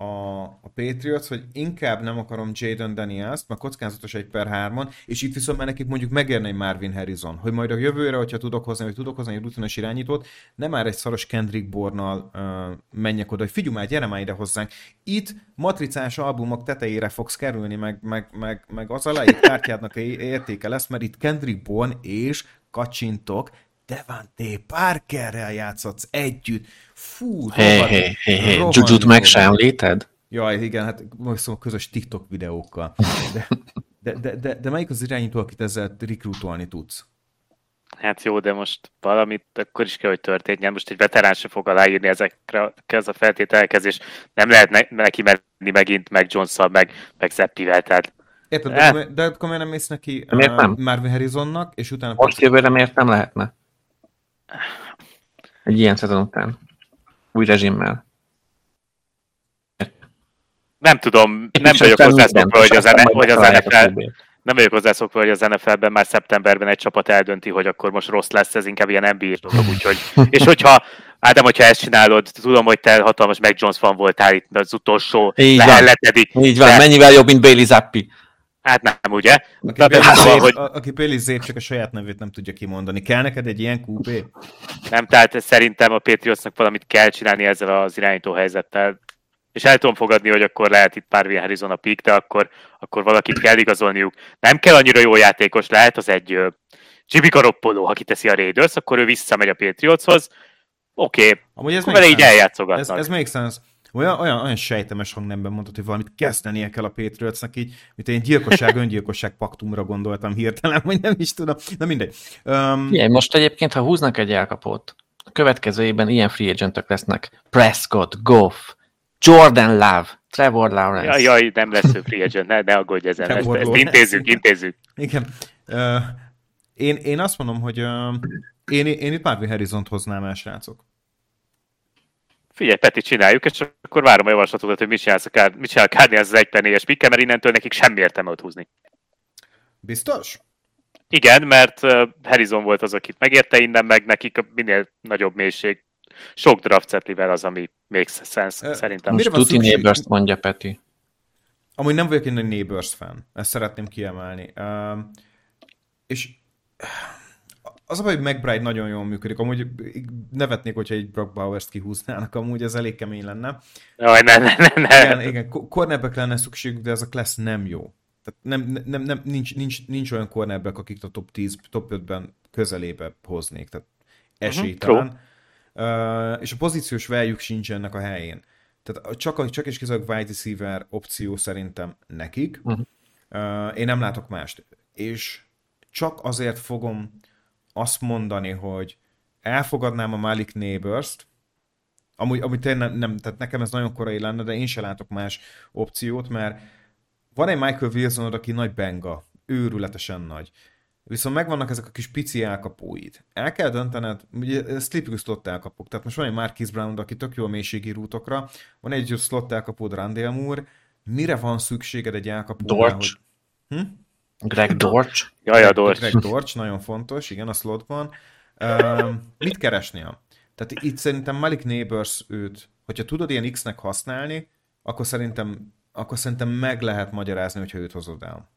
a, a Patriots, hogy inkább nem akarom Jayden Daniels-t, mert kockázatos egy per hárman, és itt viszont már nekik mondjuk megérne egy Marvin Harrison, hogy majd a jövőre, hogyha tudok hozni, hogy tudok hozni egy rutinos irányítót, nem már egy szaros Kendrick Bourne-nal uh, menjek oda, hogy figyelj már, gyere már ide hozzánk. Itt matricás albumok tetejére fogsz kerülni, meg, meg, meg, meg az aláírt kártyádnak értéke lesz, mert itt Kendrick Bourne és kacsintok, Devante Parkerrel játszhatsz együtt. Fú, hey, hey, hey, hey. Jujut meg sem említed? Jaj, igen, hát most közös TikTok videókkal. De, de, de, de, de melyik az irányító, akit ezzel rekrutolni tudsz? Hát jó, de most valamit akkor is kell, hogy történjen. Most egy veterán sem fog aláírni ezekre ez a feltételekhez, és nem lehet ne, neki menni megint, meg Jones-szal, meg, meg Zeppivel, tehát... Érted, de, de, de akkor miért nem mész neki uh, Marvin Harrisonnak, és utána... Most jövőre miért nem lehetne? Egy ilyen szezon után. Új rezsimmel. Nem tudom, nem vagyok hozzászokva, hogy az en ef el... Nem vagyok hozzászokva, hogy az en ef el-ben már szeptemberben egy csapat eldönti, hogy akkor most rossz lesz, ez inkább ilyen en bé á dolog, úgyhogy... És hogyha, Ádám, hogyha ezt csinálod, tudom, hogy te hatalmas Mac Jones fan voltál itt az utolsó lehelletedik. Így van, de... mennyivel jobb, mint Bailey Zappi. Hát nem, ugye? Aki, Béli hát, Zé, hogy... aki Béli Zé csak a saját nevét nem tudja kimondani. Kell neked egy ilyen kupé? Nem, tehát szerintem a Patriotsnak valamit kell csinálni ezzel az irányító helyzettel. És el tudom fogadni, hogy akkor lehet itt Marvin Harrison a pick, de akkor, akkor valakit kell igazolniuk. Nem kell annyira jó játékos, lehet az egy uh, Csibika roppoló, ha kiteszi a Raiders, akkor ő visszamegy a Patriotshoz. Oké, okay. Akkor vele így eljátszogatnak. Ez makes sense. Olyan, olyan, olyan sejtemes hangnemben mondtad, hogy valamit kezdenie kell a Patriotsnak így, mint én gyilkosság-öngyilkosság paktumra gondoltam hirtelen, vagy nem is tudom. Na mindegy. Um... Igen, most egyébként, ha húznak egy elkapót, a következő évben ilyen free agentök lesznek. Prescott, Goff, Jordan Love, Trevor Lawrence. Jaj, jaj, nem lesz ő free agent, ne, ne aggódj ezen. Ezt, ezt intézzük, intézzük. Igen. Uh, én, én azt mondom, hogy uh, én, én itt Marvin Harrisont hoznám el, srácok. Figyelj, Peti, csináljuk, és akkor várom a javaslatodat, hogy mit csinálsz akár, mit csinál kárni az egy pennélyes pikkel, mert innentől nekik semmi értelme ott húzni. Biztos? Igen, mert Harrison volt az, akit megérte innen, meg nekik minél nagyobb mélység. Sok draft setlivel az, ami még sense, szerintem. Most tuti Neighbors-t mondja Peti. Amúgy nem vagyok én egy Neighbors fan, ezt szeretném kiemelni. Uh, és... Az a baj, hogy McBride nagyon jól működik. Amúgy nevetnék, hogyha egy Brock Bowers-t kihúznának, amúgy ez elég kemény lenne. Jaj, ne, ne, ne, ne. Igen, igen. Cornerback lenne szükségük, de ez a class nem jó. Tehát nem, nem, nem, nincs, nincs, nincs olyan cornerback, akik a top tíz, top ötben közelébe hoznék. Tehát esélytelen. Uh-huh. Uh, és a pozíciós value-juk sincs ennek a helyén. Tehát csak, csak és kizárólag wide receiver opció szerintem nekik. Uh-huh. Uh, én nem látok mást. És csak azért fogom azt mondani, hogy elfogadnám a Malik Neighbors-t, amúgy, amúgy tényleg nem, tehát nekem ez nagyon korai lenne, de én se látok más opciót, mert van egy Michael Wilson, aki nagy benga, őrületesen nagy, viszont megvannak ezek a kis pici elkapóid. El kell döntened, ugye sleeping slot elkapok, tehát most van egy Marquise Brown, aki tök jó a mélységi rútokra, van egy slot elkapód Randall Moore, mire van szükséged egy elkapóra, hogy... Hm? Greg Dortch. Jaj, a Dortch. Greg Dortch, nagyon fontos, igen, a slotban. Uh, mit keresnél? Tehát itt szerintem Malik Neighbors őt, hogyha tudod ilyen X-nek használni, akkor szerintem, akkor szerintem meg lehet magyarázni, hogyha őt hozod el.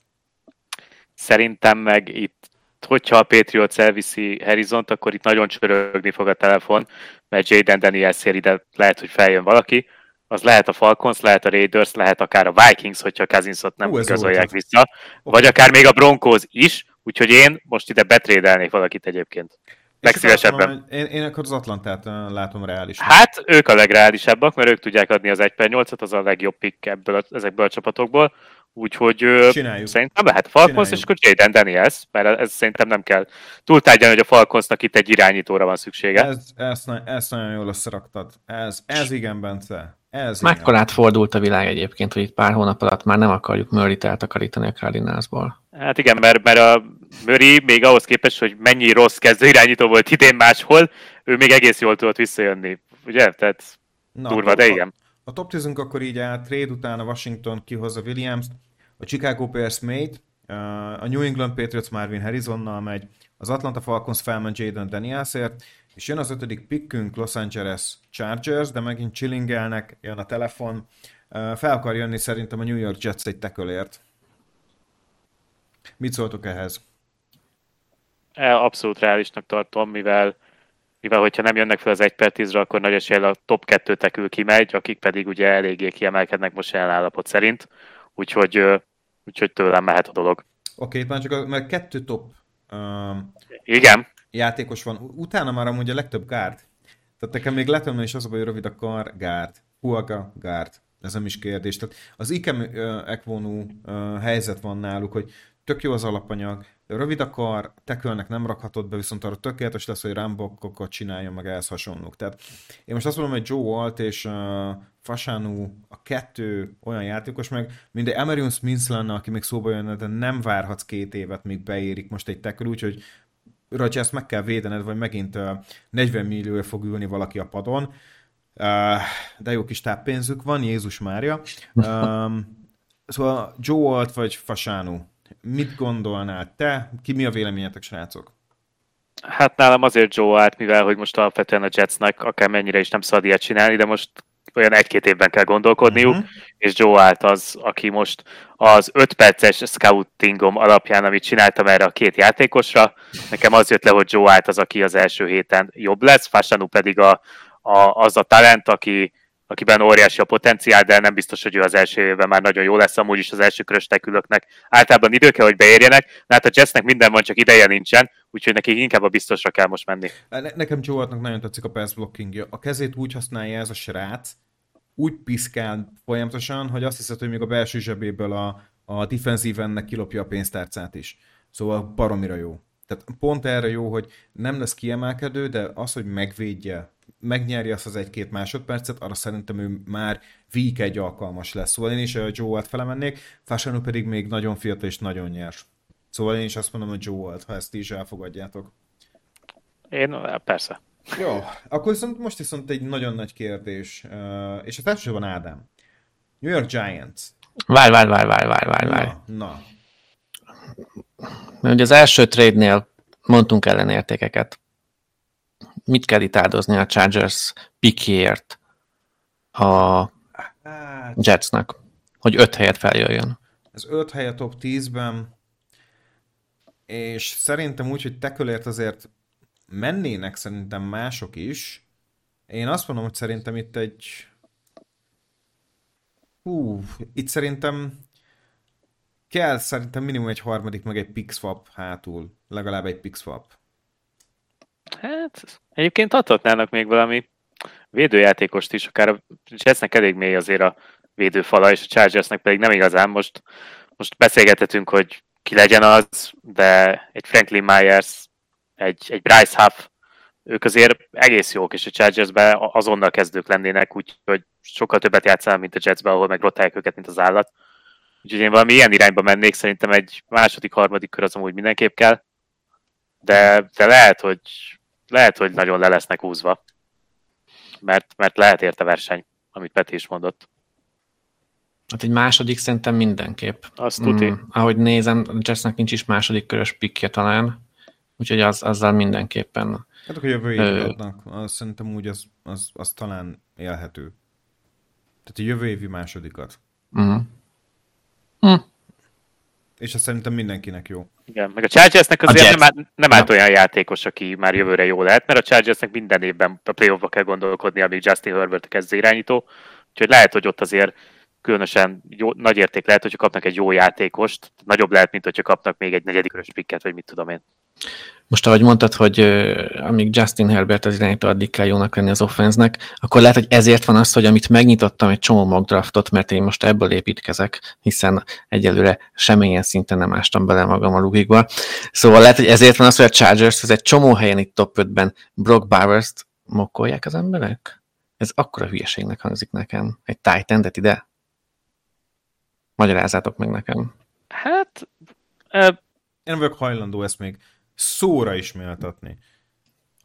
Szerintem meg itt, hogyha a Patriots elviszi Harrisont, akkor itt nagyon csörögni fog a telefon, mert Jaden Daniels ér ide, lehet, hogy feljön valaki. Az lehet a Falcons, lehet a Raiders, lehet akár a Vikings, hogyha Cousinsot nem igazolják vissza, okay. Vagy akár még a Broncos is, úgyhogy én most ide betrédelnék valakit egyébként. Legszívesebben. Én, én akkor az Atlantát látom reálisan. Hát ők a legreálisabbak, mert ők tudják adni az egy per nyolcat, az a legjobb pick ebből, ezekből a csapatokból, úgyhogy csináljuk. Szerintem lehet a Falcons, csináljuk. És akkor Jaden Daniels, mert ez szerintem nem kell túltárgyalni, hogy a Falconsnak itt egy irányítóra van szüksége. Ez, ezt, ezt nagyon jól összeraktad. Ez, ez igen, Bence. Ez mekkora átfordult a világ egyébként, hogy itt pár hónap alatt már nem akarjuk Murray-t eltakarítani a Cardinalsból. Hát igen, mert, mert a Murray még ahhoz képest, hogy mennyi rossz kezdő irányító volt idén máshol, ő még egész jól tudott visszajönni. Ugye? Tehát na, durva, de igen. A, a top tízünk akkor így áll, trade után a Washington kihozza Williams-t, a Chicago Bears Mate, a New England Patriots Marvin Harrisonnal megy, az Atlanta Falcons felment Jaden Danielsért, és jön az ötödik pickünk, Los Angeles Chargers, de megint chillingelnek, jön a telefon. Fel akar jönni szerintem a New York Jets egy tekölért. Mit szóltok ehhez? Abszolút reálisnak tartom, mivel, mivel hogyha nem jönnek fel az egy per tízre, akkor nagy eséllyel a top kettő tekül kimegy, akik pedig ugye eléggé kiemelkednek most jelen állapot szerint, úgyhogy, úgyhogy tőlem mehet a dolog. Oké, itt már csak a, mert kettő top. Um... Igen. Játékos van. Utána már amúgy a legtöbb gárd. Tehát nekem még letömmel is az a baj, rövid a kar, gárd. Huaga, gárd. Ez nem is kérdés. Tehát az ikem ekvonú helyzet van náluk, hogy tök jó az alapanyag, rövid a kar, tekölnek nem rakhatod be, viszont arra tökéletes lesz, hogy rámbokokat csináljon, meg ehhez hasonlók. Tehát én most azt mondom, hogy Joe Alt és uh, Fasanu a kettő olyan játékos, meg mindegy Emerion Smith lenne, aki még szóba jönne, de nem várhatsz két évet, míg beérik most egy teköl, úgyhogy Rodgers meg kell védened, vagy megint uh, negyven millióért fog ülni valaki a padon. Uh, de jó kis táppénzük van, Jézus Mária. Um, szóval Joe Alt vagy Fasanu? Mit gondolnál te? Ki, mi a véleményetek, srácok? Hát nálam azért Joe Alt, mivel hogy most alapvetően a Jetsnek akármennyire is nem szabad ilyet csinálni, de most olyan egy-két évben kell gondolkodniuk, uh-huh. és Joe Alt az, aki most az öt perces scoutingom alapján, amit csináltam erre a két játékosra, nekem az jött le, hogy Joe Alt az, aki az első héten jobb lesz, Fasanu pedig a, a, az a talent, aki akiben óriási a potenciál, de nem biztos, hogy ő az első évben már nagyon jó lesz, amúgy is az első körös tekülöknek általában idő kell, hogy beérjenek, de hát a Jetsnek minden van, csak ideje nincsen, úgyhogy nekik inkább a biztosra kell most menni. Ne- nekem Joe Altnak nagyon tetszik a pass blockingja. A kezét úgy használja ez a srác, úgy piszkál folyamatosan, hogy azt hiszed, hogy még a belső zsebéből a, a defensívennek kilopja a pénztárcát is. Szóval baromira jó. Tehát pont erre jó, hogy nem lesz kiemelkedő, de az, hogy megvédje, megnyerje azt az egy-két másodpercet, arra szerintem ő már week egy alkalmas lesz. Szóval én is a Joe Alt felemennék, Fasanu pedig még nagyon fiatal és nagyon nyers. Szóval én is azt mondom, hogy Joe Alt, ha ezt is elfogadjátok. Én persze. Jó, akkor viszont most viszont egy nagyon nagy kérdés, és a társadalban Ádám. New York Giants. Várj, várj, várj, várj, várj, várj. Na, na. Mert ugye az első trade-nél mondtunk ellenértékeket. Mit kell itt áldozni a Chargers pickjéért a Jetsnek, hogy öt helyet feljöjjön? Ez öt hely a top tízben, és szerintem úgy, hogy tekölért azért mennének szerintem mások is. Én azt mondom, hogy szerintem itt egy... Hú, itt szerintem kell szerintem minimum egy harmadik, meg egy pick swap hátul. Legalább egy pick swap. Hát, egyébként adhatnának még valami védőjátékost is, akár a Jetsnek elég mély azért a védőfala, és a Chargersnek pedig nem igazán. Most, most beszélgethetünk, hogy ki legyen az, de egy Franklin Myers, egy, egy Bryce Huff, ők azért egész jók, és a Chargersben azonnal kezdők lennének, úgyhogy sokkal többet játszanak, mint a Jetsben, ahol meg rotálják őket, mint az állat. Úgyhogy én valami ilyen irányba mennék, szerintem egy második, harmadik kör az amúgy mindenképp kell, de, de lehet, hogy lehet, hogy nagyon le lesznek húzva, mert, mert lehet érte verseny, amit Peti is mondott. Hát egy második szerintem mindenképp. Azt tuti. Mm, ahogy nézem, a Jetsnek nincs is második körös pickje talán, úgyhogy az, azzal mindenképpen. Hát akkor jövő évig adnak, az, szerintem úgy az, az, az talán élhető. Tehát a jövő évi másodikat. Mhm. Hm. És azt szerintem mindenkinek jó. Igen, meg a Chargersnek azért nem, nem állt olyan játékos, aki már jövőre jó lehet, mert a Chargersnek minden évben a playoffba kell gondolkodni, amíg Justin Herbert kezd irányító, úgyhogy lehet, hogy ott azért különösen jó, nagy érték lehet, hogyha kapnak egy jó játékost, nagyobb lehet, mint hogyha kapnak még egy negyedik körös picket, vagy mit tudom én. Most ahogy mondtad, hogy euh, amíg Justin Herbert az irányító, addig kell jónak lenni az offense-nek, akkor lehet, hogy ezért van az, hogy amit megnyitottam egy csomó mock draftot, mert én most ebből építkezek, hiszen egyelőre semmilyen szinten nem ástam bele magam a lugikba. Szóval lehet, hogy ezért van az, hogy a Chargers az egy csomó helyen itt top ötben Brock Bowers-t mokkolják az emberek? Ez akkora hülyeségnek hangzik nekem. Egy tight endet ide? Magyarázzátok meg nekem. Hát... Uh... Én vagyok hajlandó ezt még szóra is méltatni.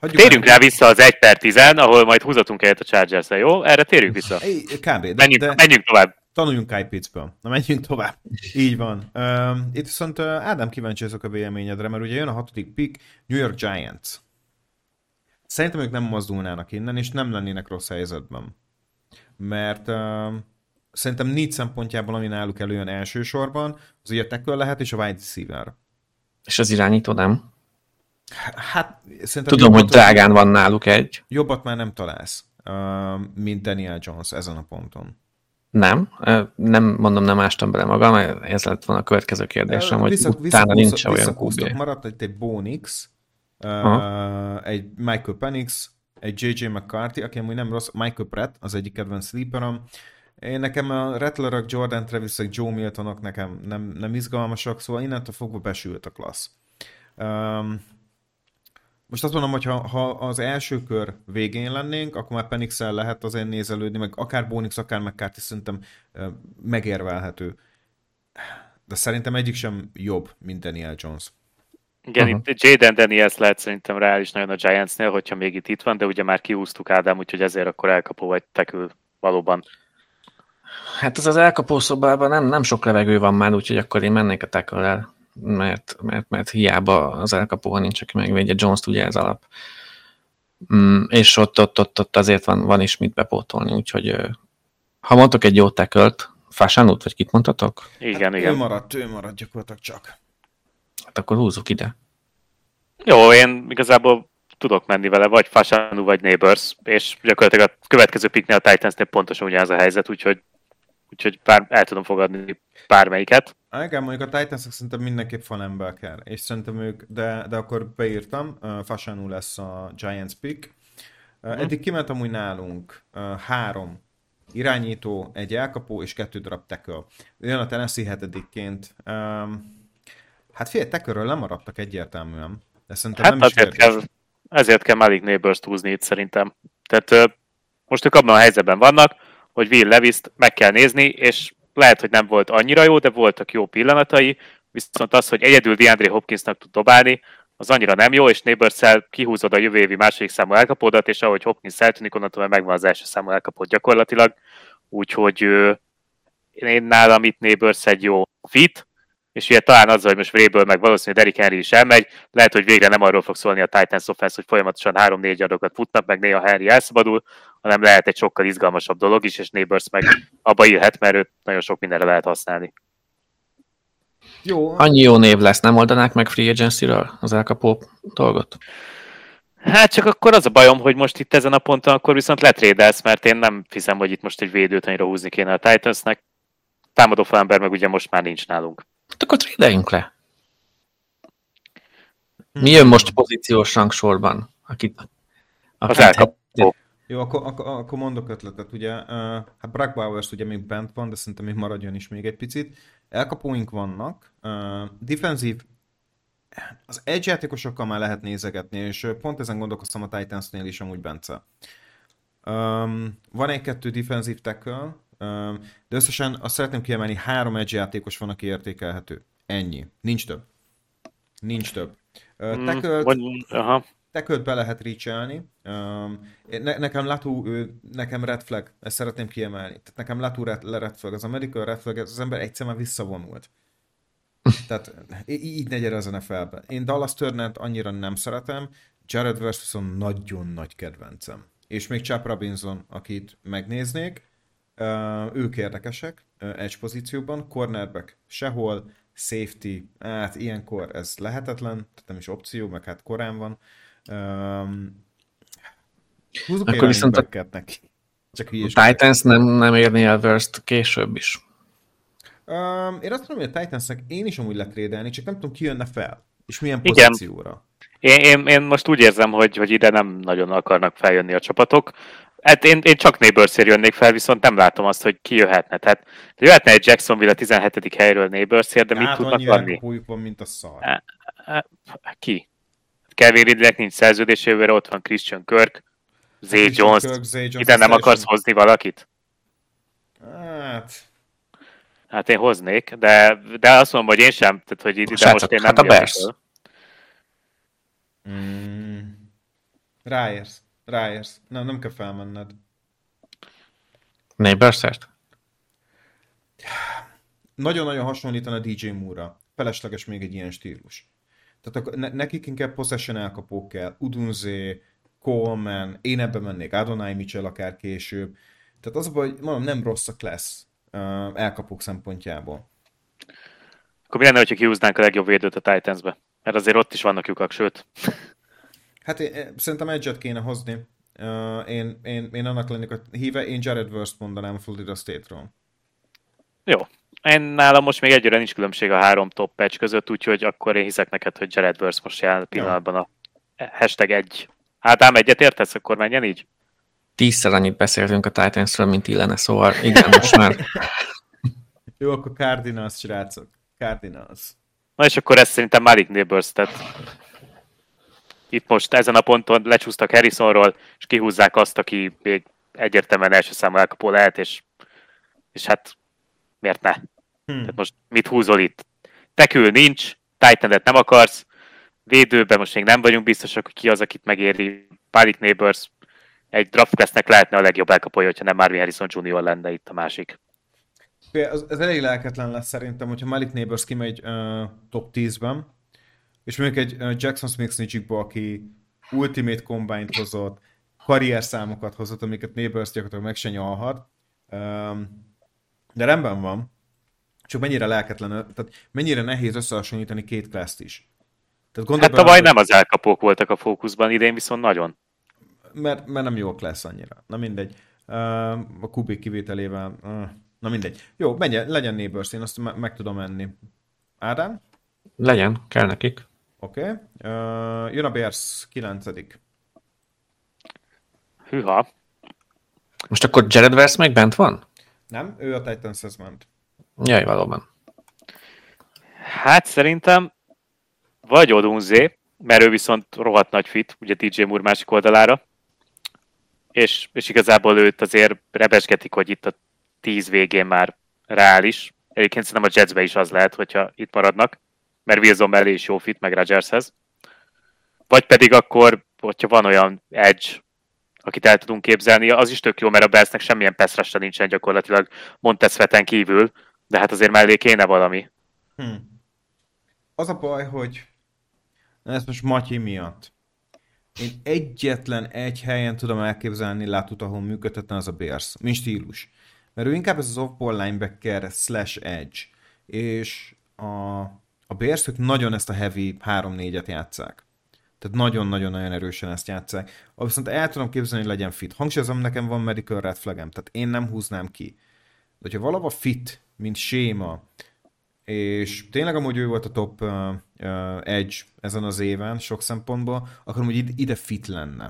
Térjünk el... rá vissza az egy per tíz, ahol majd húzatunk egyet a Chargers-re, jó? Erre térjünk vissza. É, kb. De, menjünk, de... menjünk tovább. Tanuljunk Kyle Pitts-ből. Na, menjünk tovább. Így van. Uh, itt viszont uh, Ádám, kíváncsi azok a véleményedre, mert ugye jön a hatodik pick, New York Giants. Szerintem ők nem mozdulnának innen, és nem lennének rossz helyzetben. Mert... Uh, szerintem négy szempontjából, ami náluk előjön elsősorban, az ugye a tackle lehet, és a wide receiver. És az irányító nem? Hát, szerintem... Tudom, hogy drágán van náluk egy. Jobbat már nem találsz, mint Daniel Jones ezen a ponton. Nem. Nem, mondom, nem ástam bele magam, ez lett volna a következő kérdésem, hogy vissza, utána nincs olyan kú bé. Maradt itt egy Bo Nix, egy Michael Penix, egy jé jé. McCarthy, aki amúgy nem rossz, Michael Pratt, az egyik kedvenc sleeperem, Én nekem a Rattlerök, Jordan Travisek, Joe Miltonok nekem nem, nem izgalmasak, szóval innentől fogva besült a klassz. Um, most azt mondom, hogy ha, ha az első kör végén lennénk, akkor már Penix-el lehet azért nézelődni, meg akár Bonix, akár McCarthy szerintem uh, megérvelhető. De szerintem egyik sem jobb, mint Daniel Jones. Igen, uh-huh. Itt Jaden Daniels lehet szerintem reális nagyon a Giantsnél, hogyha még itt itt van, de ugye már kihúztuk Ádám, úgyhogy ezért akkor elkapó vagy tekül valóban. Hát ez az elkapó szobában nem, nem sok levegő van már, úgyhogy akkor én mennék a tackle-el, mert, mert, mert hiába az elkapóban nincs, aki megvédje Jones-t, ugye ez alap. Mm, és ott, ott, ott, ott azért van, van is mit bepótolni, úgyhogy ha mondtok egy jó tackle-t, Fásánút, vagy kit mondtatok? Igen, hát igen. Ő maradt, ő maradt gyakorlatilag csak. Hát akkor húzzuk ide. Jó, én igazából tudok menni vele, vagy Fásánú, vagy Neighbors, és gyakorlatilag a következő picknél a Titansnél pontosan ugyanaz a helyzet, úgyhogy, úgyhogy pár, el tudom fogadni bármelyiket. Igen, mondjuk a Titansok szerintem mindenképp falembe kell, és szerintem ők, de, de akkor beírtam, Fásánú lesz a Giants pick. Eddig kiment amúgy nálunk három irányító, egy elkapó és kettő darab tackle. Jön a Tennessee hetedikként. Um, hát fél tackle-ről lemaradtak egyértelműen. De szerintem hát nem is azért kell, ezért kell Malik Neighbors-t húzni itt szerintem. Tehát most ők abban a helyzetben vannak, hogy Will Levis-t meg kell nézni, és lehet, hogy nem volt annyira jó, de voltak jó pillanatai, viszont az, hogy egyedül DeAndre Hopkinsnak tud dobálni, az annyira nem jó, és Neighbors-szel kihúzod a jövő évi második számú elkapódat, és ahogy Hopkins eltűnik, onnantól megvan az első számú elkapód gyakorlatilag. Úgyhogy euh, én nálam itt Neighbors egy jó fit, és ugye talán azzal, hogy most Vrabel meg valószínűleg Derrick Henry is elmegy, lehet, hogy végre nem arról fog szólni a Titans offense, hogy folyamatosan három-négy adokat futnak, meg néha Henry elszabadul, hanem lehet egy sokkal izgalmasabb dolog is, és Neighbors meg abba illhet, mert őt nagyon sok mindenre lehet használni. Jó. Annyi jó név lesz, nem oldanák meg free agency-ről az elkapó dolgot? Hát csak akkor az a bajom, hogy most itt ezen a ponton akkor viszont letrédelsz, mert én nem hiszem, hogy itt most egy védőt annyira húzni kéne a Titansnek. Támadó falember meg ugye most már nincs nálunk. Hát akkor trédeljünk le. Mi jön most pozíciós rangsorban? Akit... Az elkapó. Jó, akkor, akkor, akkor mondok ötletet, ugye. Hát Brock Bowers ugye még bent van, de szerintem még maradjon is még egy picit. Elkapóink vannak, uh, defensív, az edge játékosokkal már lehet nézegetni, és pont ezen gondolkoztam a Titansnél is amúgy, Bence. Um, van egy-kettő defensív tackle, um, de összesen azt szeretném kiemelni, három edge játékos van, aki értékelhető. Ennyi. Nincs több. Nincs több. Uh, tackle-t, mm, aha. Tackle-t be lehet reach-elni. Um, ne, nekem Latu, ő, nekem red flag, ezt szeretném kiemelni. Tehát nekem Latu red, red flag, az amerikai red flag, az ember egyszer már visszavonult. Tehát így ne gyere az en ef el-be. Én Dallas Turnert annyira nem szeretem, Jared Verse viszont nagyon nagy kedvencem. És még Chap Robinson, akit megnéznék, uh, ők érdekesek, uh, edge pozícióban, cornerback sehol, safety, hát ilyenkor ez lehetetlen, tehát nem is opció, meg hát korán van. Um, húzzuk akkor viszont a, csak a Titans nem, nem érni el Verst később is. Um, én azt tudom, hogy a Titansnek én is amúgy letrédelni, csak nem tudom, ki jönne fel, és milyen pozícióra. Én, én, én most úgy érzem, hogy, hogy ide nem nagyon akarnak feljönni a csapatok. Hát én, én csak Neighbors-ért jönnék fel, viszont nem látom azt, hogy ki jöhetne. Tehát jöhetne egy Jacksonville a tizenhetedik helyről Neighbors-ért, de hát mit tudnak lenni? Hát annyi van, mint a szar. Ki? Kevin Ridley-nek nincs szerződés, jövőre ott van Christian Kirk, Zay Jones. Ide nem akarsz hozni valakit? Hát... Hát én hoznék, de, de azt mondom, hogy én sem, tehát hogy ide most, most én nem jövök. Hát a mm. Ráérsz, ráérsz. Nem, nem kell felmenned. Neighbors-ért? Nagyon-nagyon hasonlítana dé jé Moore-ra. Felesleges még egy ilyen stílus. Tehát nekik inkább possession elkapók kell, Udunze, Coleman, én ebbe mennék, Adonai Mitchell akár később. Tehát az a baj, hogy mondom, nem rosszak lesz elkapók szempontjából. Akkor mi lenne, hogyha kihúznánk a legjobb védőt a Titansbe? Mert azért ott is vannak lyukak, sőt. Hát én, szerintem edge-et kéne hozni. Én, én, én annak lennék a híve, én Jared Verse-t mondanám Florida State-ról. Jó. Én nálam most még egyre nincs különbség a három top patch között, úgyhogy akkor én hiszek neked, hogy Jared Verse most jár pillanatban a hashtag egy. Hát ám egyet értesz, akkor menjen így? tízszer annyit beszéltünk a Titansről, mint illene, szóval igen, most már. Jó, akkor Cardinals, srácok. Cardinals. Na és akkor ez szerintem Malik Neighbors, tehát itt most ezen a ponton lecsúsztak Harrisonról, és kihúzzák azt, aki még egyértelműen első számú elkapó lehet, és, és hát miért ne? Hmm. Tehát most mit húzol itt? Tekül nincs, Titan-et nem akarsz, védőben most még nem vagyunk biztosak, hogy ki az, akit megéri. Malik Neighbors egy draft classnek lehetne a legjobb elkapója, hogyha nem Marvin Harrison junior lenne itt a másik. Az, az elég lelketlen lesz szerintem, hogyha Malik Neighbors kimegy uh, top tízben, és mondjuk egy uh, Jackson Smith-Snitchikból, aki Ultimate Combine-t hozott, karrierszámokat hozott, amiket Neighbors gyakorlatilag meg se nyalhat. Um, de rendben van. Csak mennyire lelketlen, tehát mennyire nehéz összehasonlítani két class-t is. Tehát hát tavaly nem az elkapók voltak a fókuszban, idén viszont nagyon. Mert, mert nem jó a class annyira. Na mindegy. Uh, a Kubik kivételével... Uh. Na mindegy. Jó, menjen, legyen Neighbors, én azt meg tudom enni. Ádám? Legyen, kell nekik. Oké. Okay. Uh, jön a Bears kilencedik. Hűha. Most akkor Jared Verse még bent van? Nem, ő a Titanshez ment. Jaj, valóban. Hát szerintem vagy Odunzé, mert ő viszont rohadt nagy fit, ugye dé jé Moore másik oldalára, és, és igazából őt azért rebesgetik, hogy itt a tíz végén már reális. Egyébként szerintem a Jetsbe is az lehet, hogyha itt maradnak, mert Wilson mellé is jó fit, meg Rodgershez. Vagy pedig akkor, hogyha van olyan edge, akit el tudunk képzelni, az is tök jó, mert a Bersnek semmilyen pass-rush-a nincsen gyakorlatilag Montez-Sveten kívül, de hát azért mellé kéne valami. Hmm. Az a baj, hogy ez most Matyi miatt. Én egyetlen egy helyen tudom elképzelni, látod, ahol működhetne az a Bears, mint stílus. Mert ő inkább ez az off-ball linebacker slash edge, és a, a Bears-ök nagyon ezt a heavy három négyet játsszák. Tehát nagyon-nagyon-nagyon erősen ezt játsszák. A viszont el tudom képzelni, hogy legyen fit. Hangsúlyozom, nekem van medical red flagem, tehát én nem húznám ki. De hogyha valahol fit, mint séma, és tényleg amúgy ő volt a top uh, uh, edge ezen az éven sok szempontból, akkor amúgy ide fit lenne.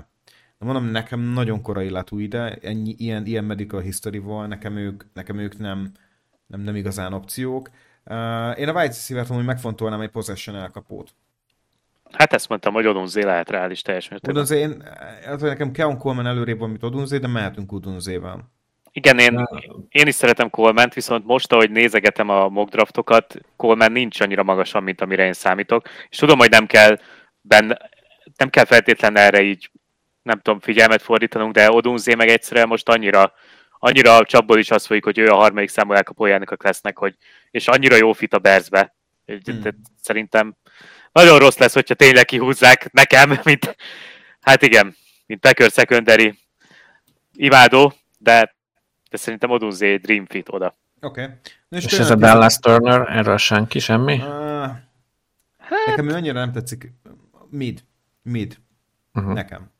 De mondom, nekem nagyon korai látó ide, ennyi, ilyen, ilyen medical history-val, nekem ők, nekem ők nem, nem, nem igazán opciók. Uh, én a White szívertem, hogy megfontolnám egy possession elkapót. Hát ezt mondtam, hogy Odunzé lehet reális teljes mértékben. Odunzé, én, hát nekem Keon Coleman előrébb van, mint Odunzé, de mehetünk Odunzével. Igen, én, én is szeretem Coleman-t, viszont most, ahogy nézegetem a mock draftokat, Coleman nincs annyira magasan, mint amire én számítok. És tudom, hogy nem kell, benne, nem kell feltétlenül erre így, nem tudom, figyelmet fordítanunk, de Odunzé meg egyszerűen most annyira, annyira a csapból is az folyik, hogy ő a harmadik számú elkapójának a classnek, hogy és annyira jó fit a Bearsbe. Hmm. Szerintem nagyon rossz lesz, hogyha tényleg kihúzzák nekem, mint, hát igen, mint Packers secondary imádó, de, de szerintem Odunzé dream fit oda. Oké. Okay. És, és ez a Dallas Turner, erről senki, semmi? Uh, hát. Nekem ő annyira nem tetszik. Mid. Mid. Uh-huh. Nekem.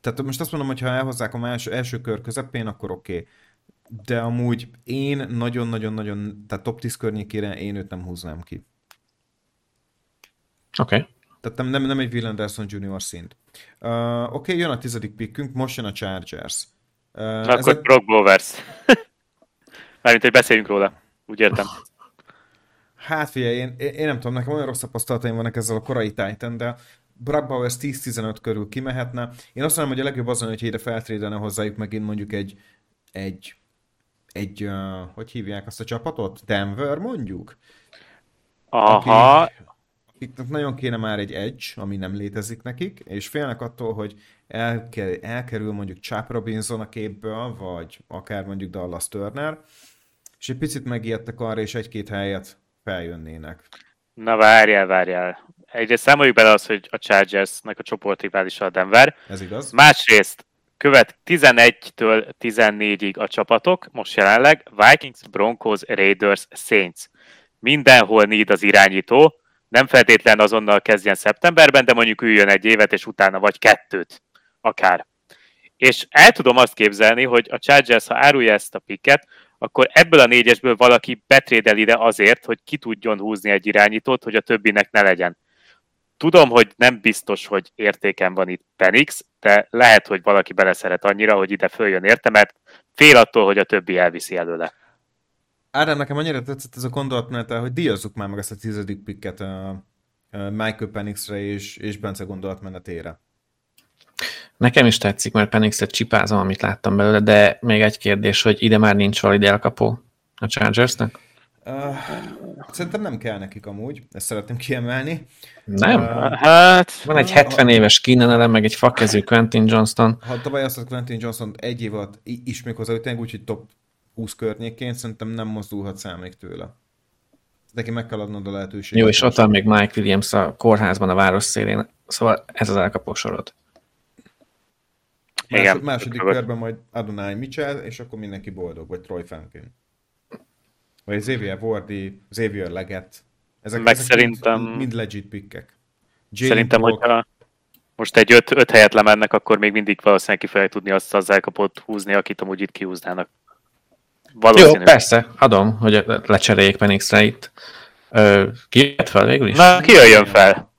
Tehát most azt mondom, hogy ha elhozzák a első, első kör közepén, akkor oké. Okay. De amúgy én nagyon-nagyon-nagyon, tehát top tíz környékére én őt nem húznám ki. Oké. Okay. Tehát nem, nem, nem egy Will Anderson junior szint. Uh, oké, okay, jön a tizedik pickünk, most jön a Chargers. Uh, Na akkor a... Brock Bowers. Mármint, hogy beszéljünk róla. Úgy értem. Hát figyelj, én, én nem tudom, nekem olyan rossz tapasztalataim vannak ezzel a korai Titan, de Brock Bowers tíz-tizenöt körül kimehetne. Én azt mondom, hogy a legjobb azon, hogyha ide feltrédelne hozzájuk megint mondjuk egy egy, egy uh, hogy hívják azt a csapatot? Denver mondjuk? Aha. Aki... Itt nagyon kéne már egy edge, ami nem létezik nekik, és félnek attól, hogy elkerül, elkerül mondjuk Chuck Robinson a képből, vagy akár mondjuk Dallas Turner, és egy picit megijedtek arra, és egy-két helyet feljönnének. Na várjál, várjál. Egyrészt számoljuk bele az, hogy a Chargersnek a csoportriválisa a Denver. Ez igaz. Másrészt követ tizenegytől tizennégyig a csapatok, most jelenleg Vikings, Broncos, Raiders, Saints. Mindenhol need az irányító, nem feltétlen azonnal kezdjen szeptemberben, de mondjuk üljön egy évet, és utána vagy kettőt, akár. És el tudom azt képzelni, hogy a Chargers, ha árulja ezt a picket, akkor ebből a négyesből valaki betrédel ide azért, hogy ki tudjon húzni egy irányítót, hogy a többinek ne legyen. tudom, hogy nem biztos, hogy értéken van itt Penix, de lehet, hogy valaki beleszeret annyira, hogy ide följön érte, mert fél attól, hogy a többi elviszi előle. Ádám, nekem annyira tetszett ez a gondolatmenetel, hogy díjazzuk már meg ezt a tizedik pikket a Michael Penixre és, és Bence gondolatmenetére. Nekem is tetszik, mert Penixet csipázom, amit láttam belőle, de még egy kérdés, hogy ide már nincs valid elkapó a Chargersnek? Uh, szerintem nem kell nekik amúgy, ezt szeretném kiemelni. Nem? Uh, hát, van egy hetven uh, éves Keenan Allen, meg egy fakezű Quentin Johnston. Ha tavaly azt a Quentin Johnston egy év alatt is még hozzá, úgyhogy top húsz környékén, szerintem nem mozdulhat számig tőle. Neki meg kell adnod a lehetőséget. Jó, és ott van még Mike Williams a kórházban a város szélén, szóval ez az elkapó sorod. Igen, Másod, második körben majd Adonai Mitchell, és akkor mindenki boldog, vagy Troy Franklin. Vagy Xavier Wardy, Xavier Leggett. Ezek, ezek szerintem, mind, mind legit pickek. Jane szerintem, Brock. Hogyha most egy öt, öt helyet lemennek, akkor még mindig valószínűleg ki fogják tudni azt az elkapót húzni, akit amúgy itt kihúznának. Valószínű. Jó, persze, adom, hogy lecseréljék Penixre itt. Ö, ki jött fel végül is? Na, ki jön fel?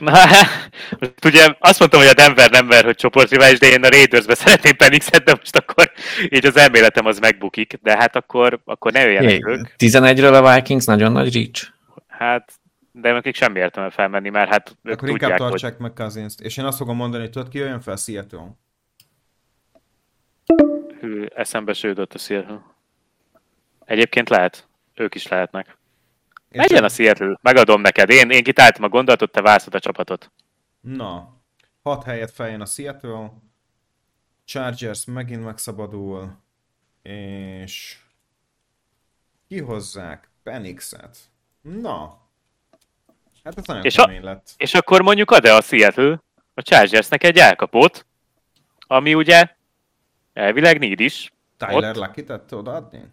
Na, most ugye azt mondtam, hogy a Denver nem ver, hogy csoportrivális, de én a Raidersbe szeretném Penixet, de most akkor így az elméletem az megbukik, de hát akkor, akkor ne jöjjenek ők. tizenegyről a Vikings nagyon nagy reach. Hát, de nekik semmi értelme felmenni, mert hát ők akkor tudják, inkább tartsák hogy... meg Cousins-t, és én azt fogom mondani, hogy tudod, ki jöjjön fel Seattle-on. Hű, eszembe sődött a Seattle. Egyébként lehet, ők is lehetnek. Megyen a Seattle, megadom neked. Én, én kitáltam a gondolatot, te válszod a csapatot. Na, hat helyet feljön a Seattle, Chargers megint megszabadul, és kihozzák Penixet. Na, hát ez nagyon és kemény a, lett. És akkor mondjuk ad-e a Seattle a Chargersnek egy elkapót, ami ugye elvileg need is. Tyler Luckett tett odaadni?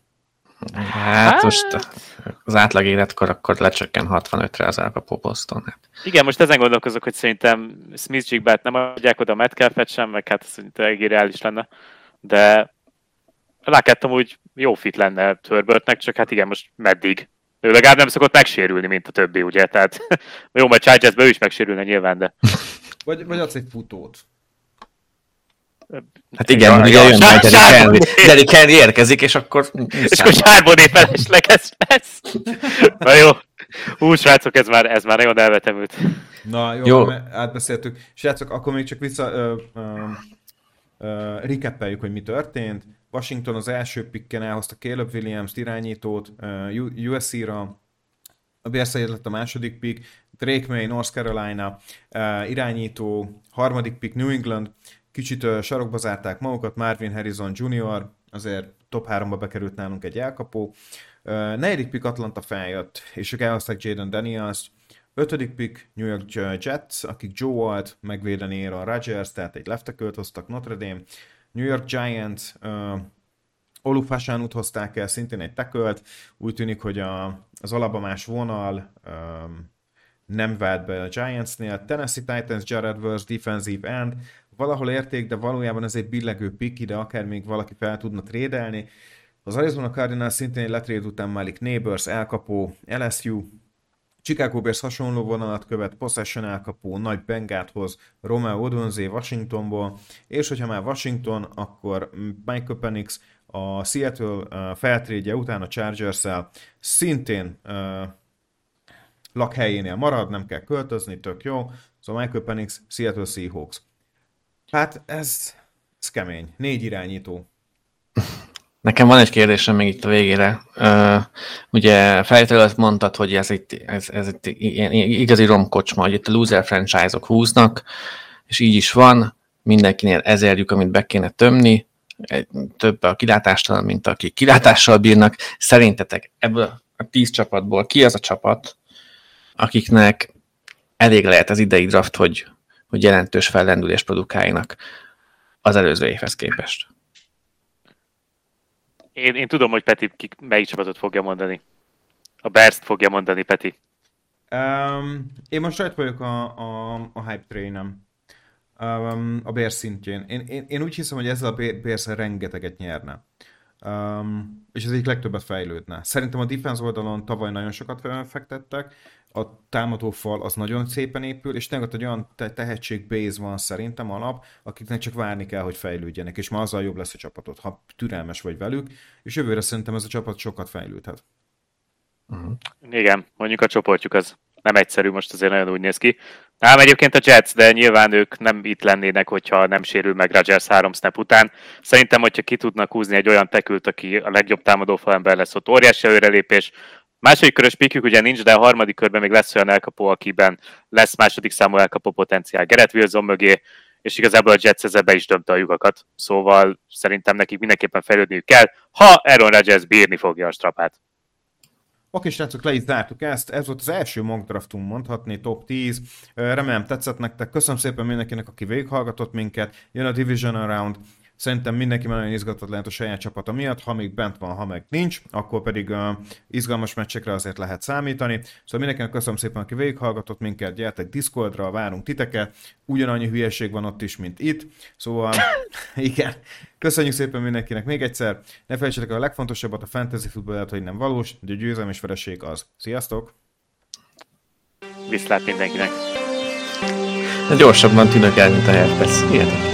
Hát most az átlag életkor akkor lecsökken hatvanötre az elkapó poszton. Hát. Igen, most ezen gondolkozok, hogy szerintem Smith-Jigbert nem adják oda a Metcalfet sem, meg hát szerintem irreális lenne, de láttam, úgy jó fit lenne Herbertnek, csak hát igen, most meddig? Ő legalább nem szokott megsérülni, mint a többi, ugye? Tehát jó, majd Chargersben ő is megsérülne nyilván, de... Vagy, vagy adsz egy futót. Hát igen, ugye jön majd Derrick Henry érkezik, és akkor... És akkor Charbonnet felesleges lesz. Na jó, hú, srácok, ez már, ez már nagyon elvetemült. Na jó, jó. Átbeszéltük. Srácok, akkor még csak vissza uh, uh, uh, recapeljük, hogy mi történt. Washington az első pikken elhozta Caleb Williams irányítót uh, u es cé-ra. A Bérszájét lett a második pick. Drake May, North Carolina uh, irányító. Harmadik pick New England. Kicsit uh, sarokba zárták magukat, Marvin Harrison junior, azért top háromba bekerült nálunk egy elkapó. Uh, negyedik pick Atlanta feljött, és ők elhozták Jaden Daniels. Ötödik pick New York Jets, akik Joe Alt megvédeni Aaron Rodgers, tehát egy left tackle-t hoztak Notre Dame. New York Giants, uh, Olufasánút hozták el, szintén egy tackle-t. Úgy tűnik, hogy a, az alabamás vonal um, nem vált be a Giantsnél. Tennessee Titans, Jared Verse, defensive end, valahol érték, de valójában ez egy billegő pick, ide akár még valaki fel tudna trédelni. Az Arizona Cardinals szintén egy letréd után Malik Neighbors, elkapó, el es u, Chicago Bears hasonló vonalat követ, possession elkapó, nagy Bengáthoz, Romeo Odonzé Washingtonból, és hogyha már Washington, akkor Michael Penix a Seattle feltrédje után a Chargers-el szintén uh, lakhelyénél marad, nem kell költözni, tök jó. Szóval Michael Penix, Seattle Seahawks. Hát ez, ez kemény. Négy irányító. Nekem van egy kérdésem még itt a végére. Uh, ugye feltétlenül mondtad, hogy ez itt, ez, ez itt igazi romkocsma, hogy itt a loser franchise-ok húznak, és így is van, mindenkinél ezer lyuk, amit be kéne tömni, több a kilátástalan, mint akik kilátással bírnak. Szerintetek ebből a tíz csapatból ki az a csapat, akiknek elég lehet az idei draft, hogy hogy jelentős fellendülés produkáinak az előző évhez képest. Én, én tudom, hogy Peti ki, melyik csapatot fogja mondani. A Bears-t fogja mondani, Peti. Um, én most rajt vagyok a, a, a hype trainem. Um, a Bears szintjén. Én, én, én úgy hiszem, hogy ezzel a Bears rengeteget nyerne. Um, és ez egyik legtöbbet fejlődne. Szerintem a defense oldalon tavaly nagyon sokat fektettek, a támadófal az nagyon szépen épül, és tényleg ott olyan tehetségbase van szerintem alap, akiknek csak várni kell, hogy fejlődjenek, és ma azzal jobb lesz a csapatod, ha türelmes vagy velük, és jövőre szerintem ez a csapat sokat fejlődhet. Uh-huh. Igen, mondjuk a csoportjuk az nem egyszerű, most azért nagyon úgy néz ki. Ám egyébként a Jets, de nyilván ők nem itt lennének, hogyha nem sérül meg Rodgers három snap után. Szerintem, hogyha ki tudnak húzni egy olyan tekült, aki a legjobb támadó falember lesz, ott óriási előrelépés. Második körös pikjük ugye nincs, de a harmadik körben még lesz olyan elkapó, akiben lesz második számú elkapó potenciál Garrett Wilson mögé, és igazából a Jets ezzel be is dömte a lyukakat. Szóval szerintem nekik mindenképpen fejlődniük kell, ha Aaron Rodgers bírni fogja a strapát. Oké, srácok, le is zártuk ezt, ez volt az első mock draftunk, mondhatni, top tíz, remélem tetszett nektek, köszönöm szépen mindenkinek, aki végighallgatott minket, jön a Division Round, szerintem mindenki nagyon izgatott lehet a saját csapata miatt, ha még bent van, ha meg nincs, akkor pedig uh, izgalmas meccsekre azért lehet számítani, szóval mindenkinek köszönöm szépen, aki végighallgatott minket, gyertek Discordra, várunk titeket, ugyanannyi hülyeség van ott is, mint itt, szóval igen, köszönjük szépen mindenkinek még egyszer, ne felejtsetek el a legfontosabbat, a fantasy futballját, hogy nem valós, de a győzelem és vereség az. Sziasztok! Viszlát mindenkinek! De gyorsabban tűnök el, mint a herpesz, ilyetek.